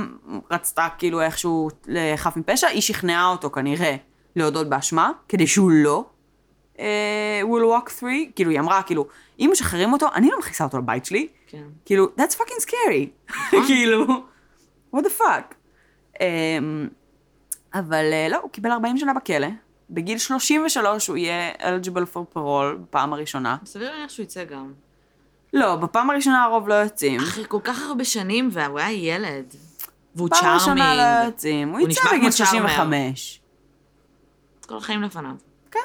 רצתה כאילו איכשהו לחף מפשע, היא שכנעה אותו כנראה להודות באשמה, כדי שהוא לא will walk free. כאילו היא אמרה, כאילו, אם משחררים אותו, אני לא מכניסה אותו לבית שלי. כאילו, that's fucking scary. כאילו, what the fuck. אבל לא, הוא קיבל ארבעים שנה בכלא. בגיל שלושים ושלוש הוא יהיה eligible for parole בפעם הראשונה. סביר להניח שהוא יצא גם. לא, בפעם הראשונה הרוב לא יוצאים. אחרי כל כך הרבה שנים, והוא היה ילד. והוא צ'ארמינג. פעם ראשונה לא יוצאים. הוא יצא בגיל שלושים וחמש. כל החיים לפניו. כן.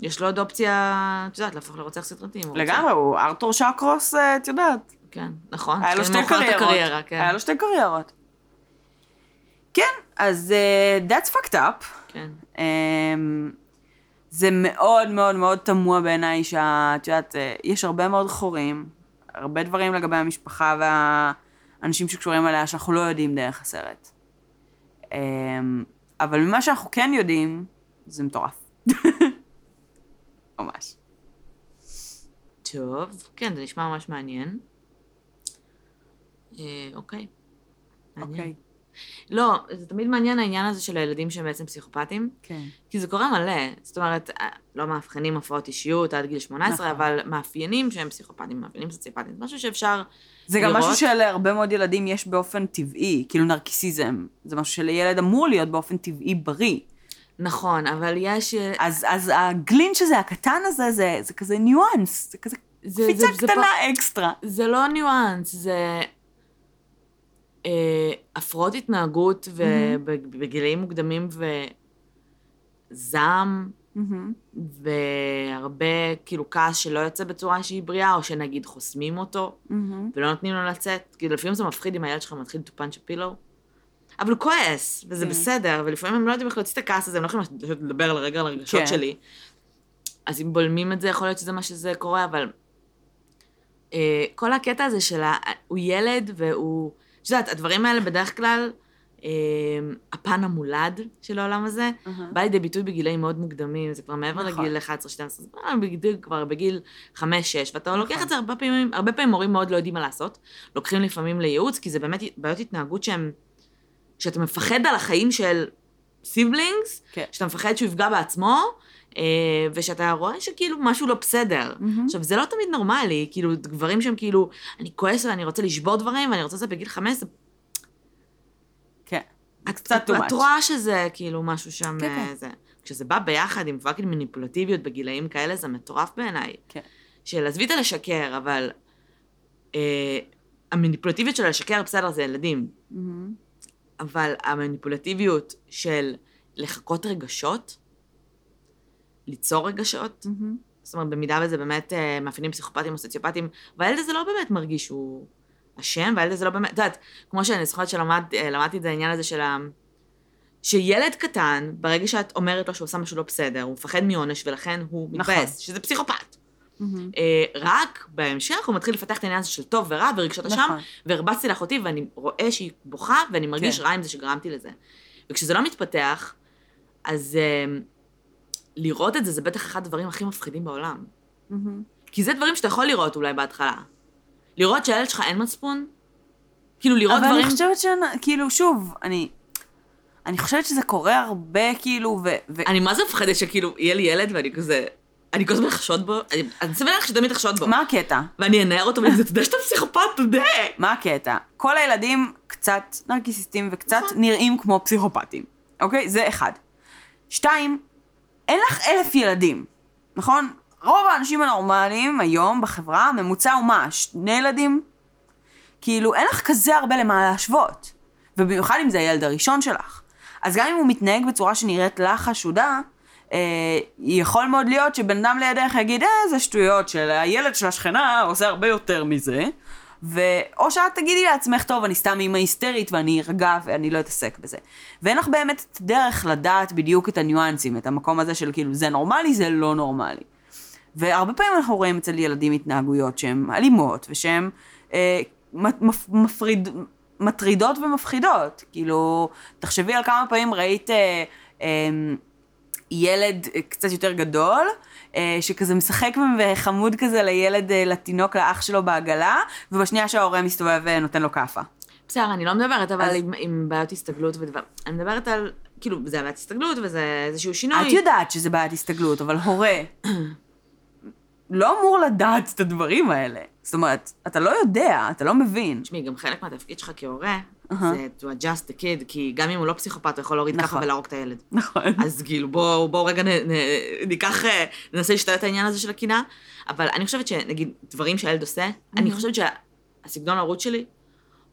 יש לו עוד אופציה, את יודעת, להפוך לרוצח סדרתי. לגמרי, הוא ארתור שקרוס, את יודעת. כן, נכון. היה לו שתי קריירות. היה לו שתי קריירות. כן, אז that's fucked up. כן. זה מאוד מאוד מאוד תמוה בעיניי שאת יודעת, יש הרבה מאוד חורים, הרבה דברים לגבי המשפחה והאנשים שקשורים אליה שאנחנו לא יודעים דרך הסרט. אבל ממה שאנחנו כן יודעים, זה מטורף. ממש. טוב, כן, זה נשמע ממש מעניין. אוקיי. אוקיי. לא, זה תמיד מעניין העניין הזה של הילדים שהם בעצם פסיכופטים. כן. כי זה קורה מלא. זאת אומרת, לא מאבחנים הפרעות אישיות עד גיל שמונה עשרה, אבל מאפיינים שהם פסיכופטים, מאפיינים סוציופטים. זה משהו שאפשר לראות. זה גם משהו שלהרבה מאוד ילדים יש באופן טבעי, כאילו נרקיסיזם. זה משהו שלילד אמור להיות באופן טבעי בריא. נכון, אבל יש... אז, אז הגלין שזה, הקטן הזה, זה, זה כזה ניואנס, זה כזה זה, קפיצה זה, קטנה זה, אקסטרה. זה לא ניואנס, זה... הפרעות התנהגות בגילאים מוקדמים וזעם והרבה כאילו כעס שלא יוצא בצורה שהיא בריאה או שנגיד חוסמים אותו ולא נותנים לו לצאת, כאילו לפעמים זה מפחיד אם הילד שלך מתחיל טופן שפילו אבל הוא כועס וזה בסדר ולפעמים הם לא יודעים איך להוציא את הכעס הזה, הם לא יכולים לדבר לרגע על הרגשות שלי אז אם בולמים את זה יכול להיות שזה מה שזה קורה אבל כל הקטע הזה שלה הוא ילד והוא שדעת, הדברים האלה בדרך כלל, אה, הפן המולד של העולם הזה, uh-huh. בא לידי ביטוי בגילאים מאוד מוקדמים, זה כבר מעבר נכון. לגיל אחת עשרה שתים עשרה, זה בגיל, כבר בגיל חמש שש, ואתה נכון. לוקח את זה הרבה פעמים, הרבה פעמים מורים מאוד לא יודעים מה לעשות, לוקחים לפעמים לייעוץ, כי זה באמת בעיות התנהגות שהם, שאתה מפחד על החיים של סיבלינגס, כן. שאתה מפחד שהוא יפגע בעצמו, ושאתה רואה שכאילו משהו לא בסדר. עכשיו, זה לא תמיד נורמלי, כאילו, דברים שהם כאילו, אני כועס ואני רוצה לשבור דברים, ואני רוצה זה בגיל חמש, זה... כן. קצת את רואה שזה כאילו משהו שם, זה... כשזה בא ביחד עם פאקינג מניפולטיביות בגילאים כאלה, זה מטורף בעיניי. כן. שלזווית לשקר, אבל, אה, המניפולטיביות של לשקר, בסדר, זה ילדים. אבל המניפולטיביות של לחכות רגשות, ליצור רגשות, mm-hmm. זאת אומרת, במידה וזה באמת uh, מאפיינים פסיכופטים או סוציופטים, והילד הזה לא באמת מרגיש שהוא אשם, והילד הזה לא באמת, את יודעת, כמו שאני זוכרת שלמדתי את העניין הזה של ה... שילד קטן, ברגע שאת אומרת לו שהוא עושה משהו לא בסדר, הוא מפחד מעונש ולכן הוא נכון. מתבאס, שזה פסיכופט. Mm-hmm. Uh, רק בהמשך הוא מתחיל לפתח את העניין הזה של טוב ורע ורגשות נכון. אשם, והרבצתי לאחותי ואני רואה שהיא בוכה, ואני מרגיש כן. רע עם זה שגרמתי לזה. וכשזה לא מתפתח, אז, uh, לראות את זה, זה בטח אחד הדברים הכי מפחידים בעולם. Mm-hmm. כי זה דברים שאתה יכול לראות אולי בהתחלה. לראות שהילד שלך אין מצפון, כאילו לראות אבל דברים... אבל אני חושבת ש... כאילו, שוב, אני... אני חושבת שזה קורה הרבה, כאילו, ו... ו... אני מה זה מפחדת שכאילו, יהיה לי ילד ואני כזה... אני כל הזמן לחשוד בו, אני, אני סבלה לך שתמיד לחשוד בו. מה הקטע? ואני אנער אותו, ואני כזה, אתה יודע שאתה פסיכופת, אתה יודע. מה הקטע? כל הילדים קצת נרקיסיסטים וקצת נראים כמו פסיכופתים. אוקיי? זה אחד. שתיים, אין לך אלף ילדים, נכון? רוב האנשים הנורמליים היום בחברה, ממוצע הוא מה? שני ילדים? כאילו, אין לך כזה הרבה למה להשוות. ובמיוחד אם זה הילד הראשון שלך. אז גם אם הוא מתנהג בצורה שנראית לך חשודה, אה, יכול מאוד להיות שבן אדם לידך יגיד, אה, זה שטויות של הילד של השכנה, עושה הרבה יותר מזה. ואו שאת תגידי לעצמך, טוב, אני סתם אימא היסטרית ואני ארגע ואני לא אתעסק בזה. ואין לך באמת את דרך לדעת בדיוק את הניואנסים, את המקום הזה של כאילו, זה נורמלי, זה לא נורמלי. והרבה פעמים אנחנו רואים אצל ילדים התנהגויות שהן אלימות, ושהן אה, מפריד, מטרידות ומפחידות. כאילו, תחשבי על כמה פעמים ראית אה, אה, ילד קצת יותר גדול, שכזה משחק וחמוד כזה לילד, לתינוק, לאח שלו בעגלה, ובשנייה שההורה מסתובב ונותן לו קפה. בסדר, אני לא מדברת אבל עם, עם בעיות הסתגלות ודבר. אני מדברת על, כאילו, זה בעיות הסתגלות וזה איזשהו שינוי. את יודעת שזה בעיות הסתגלות, אבל הורה לא אמור לדעת את הדברים האלה. זאת אומרת, אתה לא יודע, אתה לא מבין. שמי, גם חלק מהתפקיד שלך כהורה, זה to adjust the kid, כי גם אם הוא לא פסיכופת, הוא יכול להוריד ככה ולהרוג את הילד. נכון. אז כאילו, בואו רגע ניקח, ננסה להשתלט את העניין הזה של הקינה, אבל אני חושבת שנגיד, דברים שהילד עושה, אני חושבת שהסגנון הערוץ שלי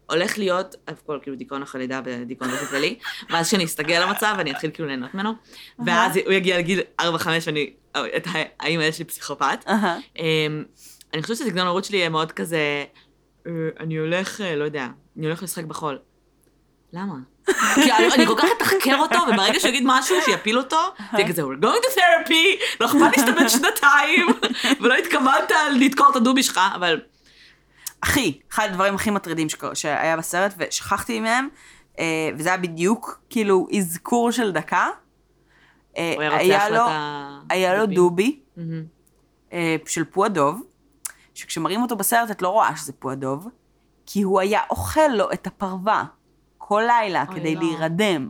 הולך להיות, כל כאילו דיכאון החלידה בדיכאון בית כללי, ואז כשאני אסתגל למצב, אני אתחיל כאילו ליהנות ממנו, ואז הוא יגיע לגיל ארבע חמש, ואני, האם הילד שלי פסיכופת. אני חושבת שהסגנון הערוץ שלי יהיה מאוד כזה, אני הולך, לא יודע, אני הולך לשחק בחול. למה? כי אני כל כך אתחקר אותו, וברגע שיגיד משהו שיפיל אותו, תהיה כזה, we're going to therapy, לא אכפת להשתמש שנתיים, ולא התכוונת לתקור את הדובי שלך, אבל... אחי, אחד הדברים הכי מטרידים שהיה בסרט, ושכחתי מהם, וזה היה בדיוק, כאילו, אזכור של דקה, היה לו דובי, של פועדוב, שכשמראים אותו בסרט, את לא רואה שזה פועדוב, כי הוא היה אוכל לו את הפרווה, כל לילה, כדי להירדם.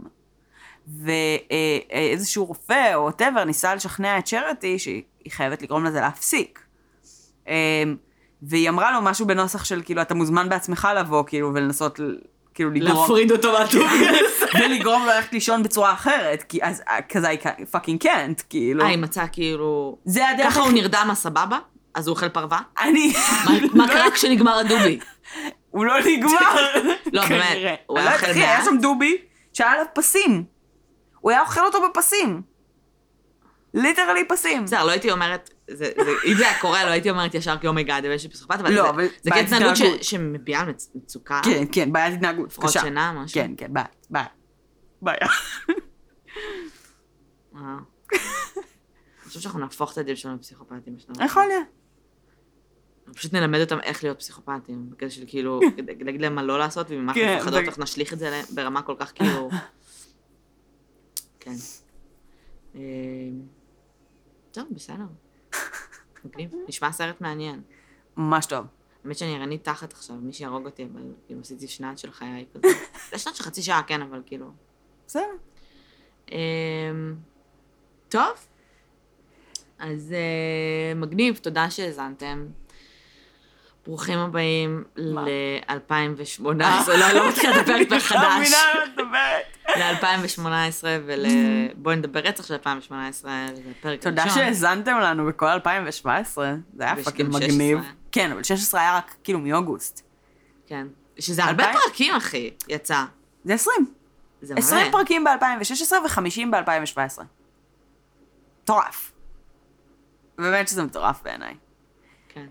ואיזשהו רופא או טבר ניסה לשכנע את שרתי, שהיא חייבת לגרום לזה להפסיק. והיא אמרה לו משהו בנוסח של, כאילו, אתה מוזמן בעצמך לבוא, כאילו, ולנסות, כאילו, לגרום... להפריד אותו מהטוביאס. ולגרום לו ללכת לישון בצורה אחרת, כי אז, כזה היא fucking can't, כאילו. אה, היא מצאה, כאילו... ככה הוא נרדם הסבבה, אז הוא אוכל פרווה? אני... מה קרה כשנגמר הדובי? הוא לא נגמר. לא, באמת. הוא היה אוכל מה? היה שם דובי שהיה עליו פסים. הוא היה אוכל אותו בפסים. ליטרלי פסים. זה, לא הייתי אומרת, אם זה היה קורה, לא הייתי אומרת ישר כי אומייגאד, אבל יש לי פסיכופת, אבל זה כן התנהגות שמביאה מצוקה. כן, כן, בעיית התנהגות. פחות שינה, משהו. כן, כן, בעיה, בעיה. בעיה. אני חושב שאנחנו נהפוך את הדיל שלנו לפסיכופטים. איך עולה? פשוט נלמד אותם איך להיות פסיכופטים, כדי של כאילו, להגיד להם מה לא לעשות, וממה אנחנו מפחדות, אנחנו נשליך את זה ברמה כל כך כאילו... כן. טוב, בסדר. מגניב. נשמע סרט מעניין. ממש טוב. באמת שאני ערנית תחת עכשיו, מי שירוג אותי, אבל כאילו עשיתי שנת של חיי כזה. זה שנת של חצי שעה, כן, אבל כאילו... בסדר. טוב. אז מגניב, תודה שהזנתם. ברוכים הבאים ל-אלפיים שמונה עשרה, לא, לא מתחילה לדבר כבר חדש. ל-אלפיים שמונה עשרה ובואי נדבר רצח של אלפיים שמונה עשרה, וזה הפרק הראשון. תודה שהזנתם לנו בכל אלפיים שבע עשרה, זה היה פאקינג מגניב. כן, אבל שש עשרה היה רק כאילו מאוגוסט. כן, שזה הרבה פרקים אחי, יצא. זה עשרים. זה מלא. עשרים פרקים ב-אלפיים שש עשרה ו-חמישים ב-אלפיים שבע עשרה. מטורף. באמת שזה מטורף בעיניי. כן.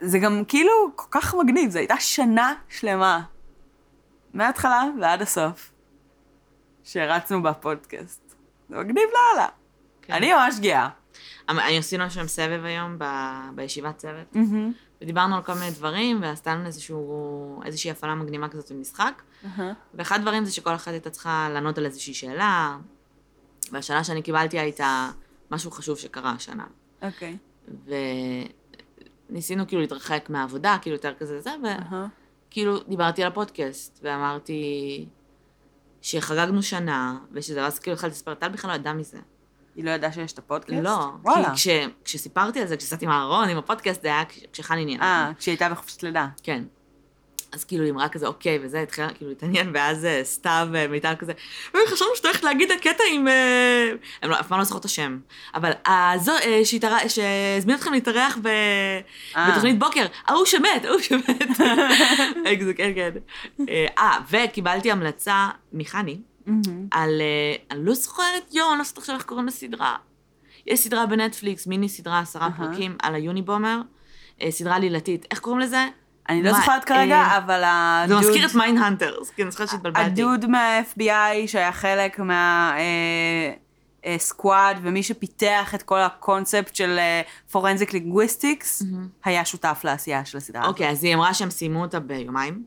זה גם כאילו כל כך מגניב, זו הייתה שנה שלמה, מההתחלה ועד הסוף, שהרצנו בפודקאסט. זה מגניב לאללה. כן. אני ממש גאה. אני עשינו שם סבב היום ב... בישיבת צוות, mm-hmm. ודיברנו על כל מיני דברים, ועשינו איזשהו... איזושהי הפעלה מגנימה כזאת במשחק, uh-huh. ואחד הדברים זה שכל אחת הייתה צריכה לענות על איזושהי שאלה, והשאלה שאני קיבלתי הייתה משהו חשוב שקרה השנה. אוקיי. Okay. ו... ניסינו כאילו להתרחק מהעבודה, כאילו יותר כזה זה, וכאילו דיברתי על הפודקאסט, ואמרתי שחגגנו שנה, ושזה ואז כאילו התחלתי לספר, טל בכלל לא ידעה מזה. היא לא ידעה שיש את הפודקאסט? לא, כי כשסיפרתי על זה, כשסעתי מהארון עם הפודקאסט, זה היה כשחני עניין. אה, כשהיא הייתה בחופשת לידה. כן. אז כאילו היא אמרה כזה, אוקיי, וזה התחילה כאילו להתעניין, ואז סתיו מיטל כזה, חשבנו שאתה הולכת להגיד הקטע עם... הם אף פעם לא זוכרות את השם, אבל זו שהזמין אתכם להתארח בתוכנית בוקר, ההוא שמת, ההוא שמת. זה כן, כן. אה, וקיבלתי המלצה מחני, על... אני לא זוכרת, יו, אני לא זוכרת עכשיו איך קוראים לסדרה. יש סדרה בנטפליקס, מיני סדרה, עשרה פרקים, על היוניבומר, סדרה לילתית. איך קוראים לזה? אני לא זוכרת כרגע, אבל הדוד... זה מזכיר את מיינהנטרס, כי אני זוכרת שהתבלבלתי. הדוד מה-אף בי איי שהיה חלק מהסקואד, ומי שפיתח את כל הקונספט של פורנזיק לינגוויסטיקס, היה שותף לעשייה של הסדרה. אוקיי, אז היא אמרה שהם סיימו אותה ביומיים,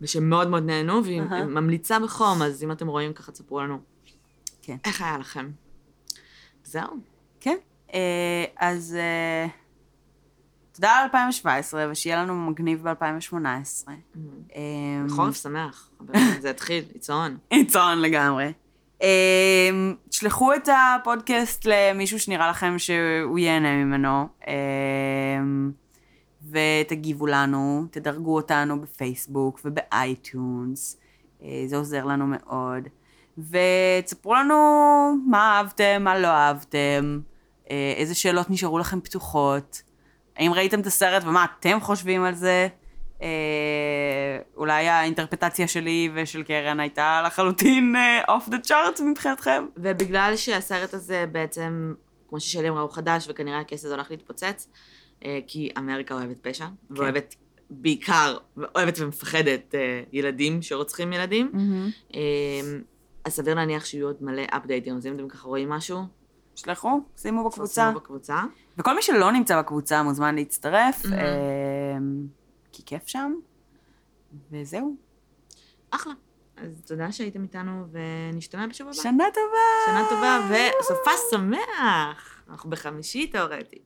ושהם מאוד מאוד נהנו, והיא ממליצה בחום, אז אם אתם רואים ככה, תספרו לנו. כן. איך היה לכם? זהו. כן. אז... תודה על אלפיים שבע עשרה, ושיהיה לנו מגניב ב-אלפיים שמונה עשרה. חורף שמח, זה התחיל, עיצון. עיצון לגמרי. תשלחו את הפודקאסט למישהו שנראה לכם שהוא ייהנה ממנו, ותגיבו לנו, תדרגו אותנו בפייסבוק ובאייטונס, זה עוזר לנו מאוד, ותספרו לנו מה אהבתם, מה לא אהבתם, איזה שאלות נשארו לכם פתוחות, האם ראיתם את הסרט ומה אתם חושבים על זה? אה, אולי האינטרפטציה שלי ושל קרן הייתה לחלוטין off the charts מבחינתכם. ובגלל שהסרט הזה בעצם, כמו ששאלים ראו חדש וכנראה הכסף הולך להתפוצץ, אה, כי אמריקה אוהבת פשע, כן. ואוהבת בעיקר אוהבת ומפחדת ילדים שרוצחים ילדים. אז סביר להניח שיהיו עוד מלא אפדייטים, אז אם אתם ככה רואים משהו, שלחו, שימו בקבוצה. וכל מי שלא נמצא בקבוצה מוזמן להצטרף, כי כיף שם, וזהו. אחלה. אז תודה שהייתם איתנו, ונשתמע בשבוע הבא. שנה טובה. שנה טובה, וסופה שמח. אנחנו בחמישי תיאורטית.